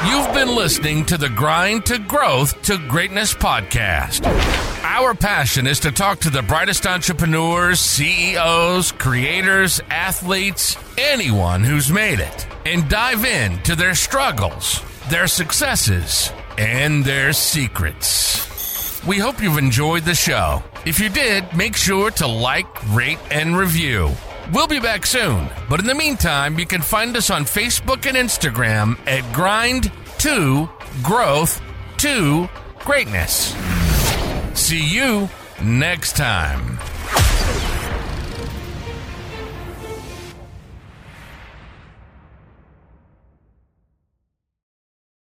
You've been listening to the Grind to Growth to Greatness podcast. Our passion is to talk to the brightest entrepreneurs, C E Os, creators, athletes, anyone who's made it, and dive into their struggles, their successes, and their secrets. We hope you've enjoyed the show. If you did, make sure to like, rate, and review. We'll be back soon, but in the meantime, you can find us on Facebook and Instagram at Grind to Growth to Greatness. See you next time.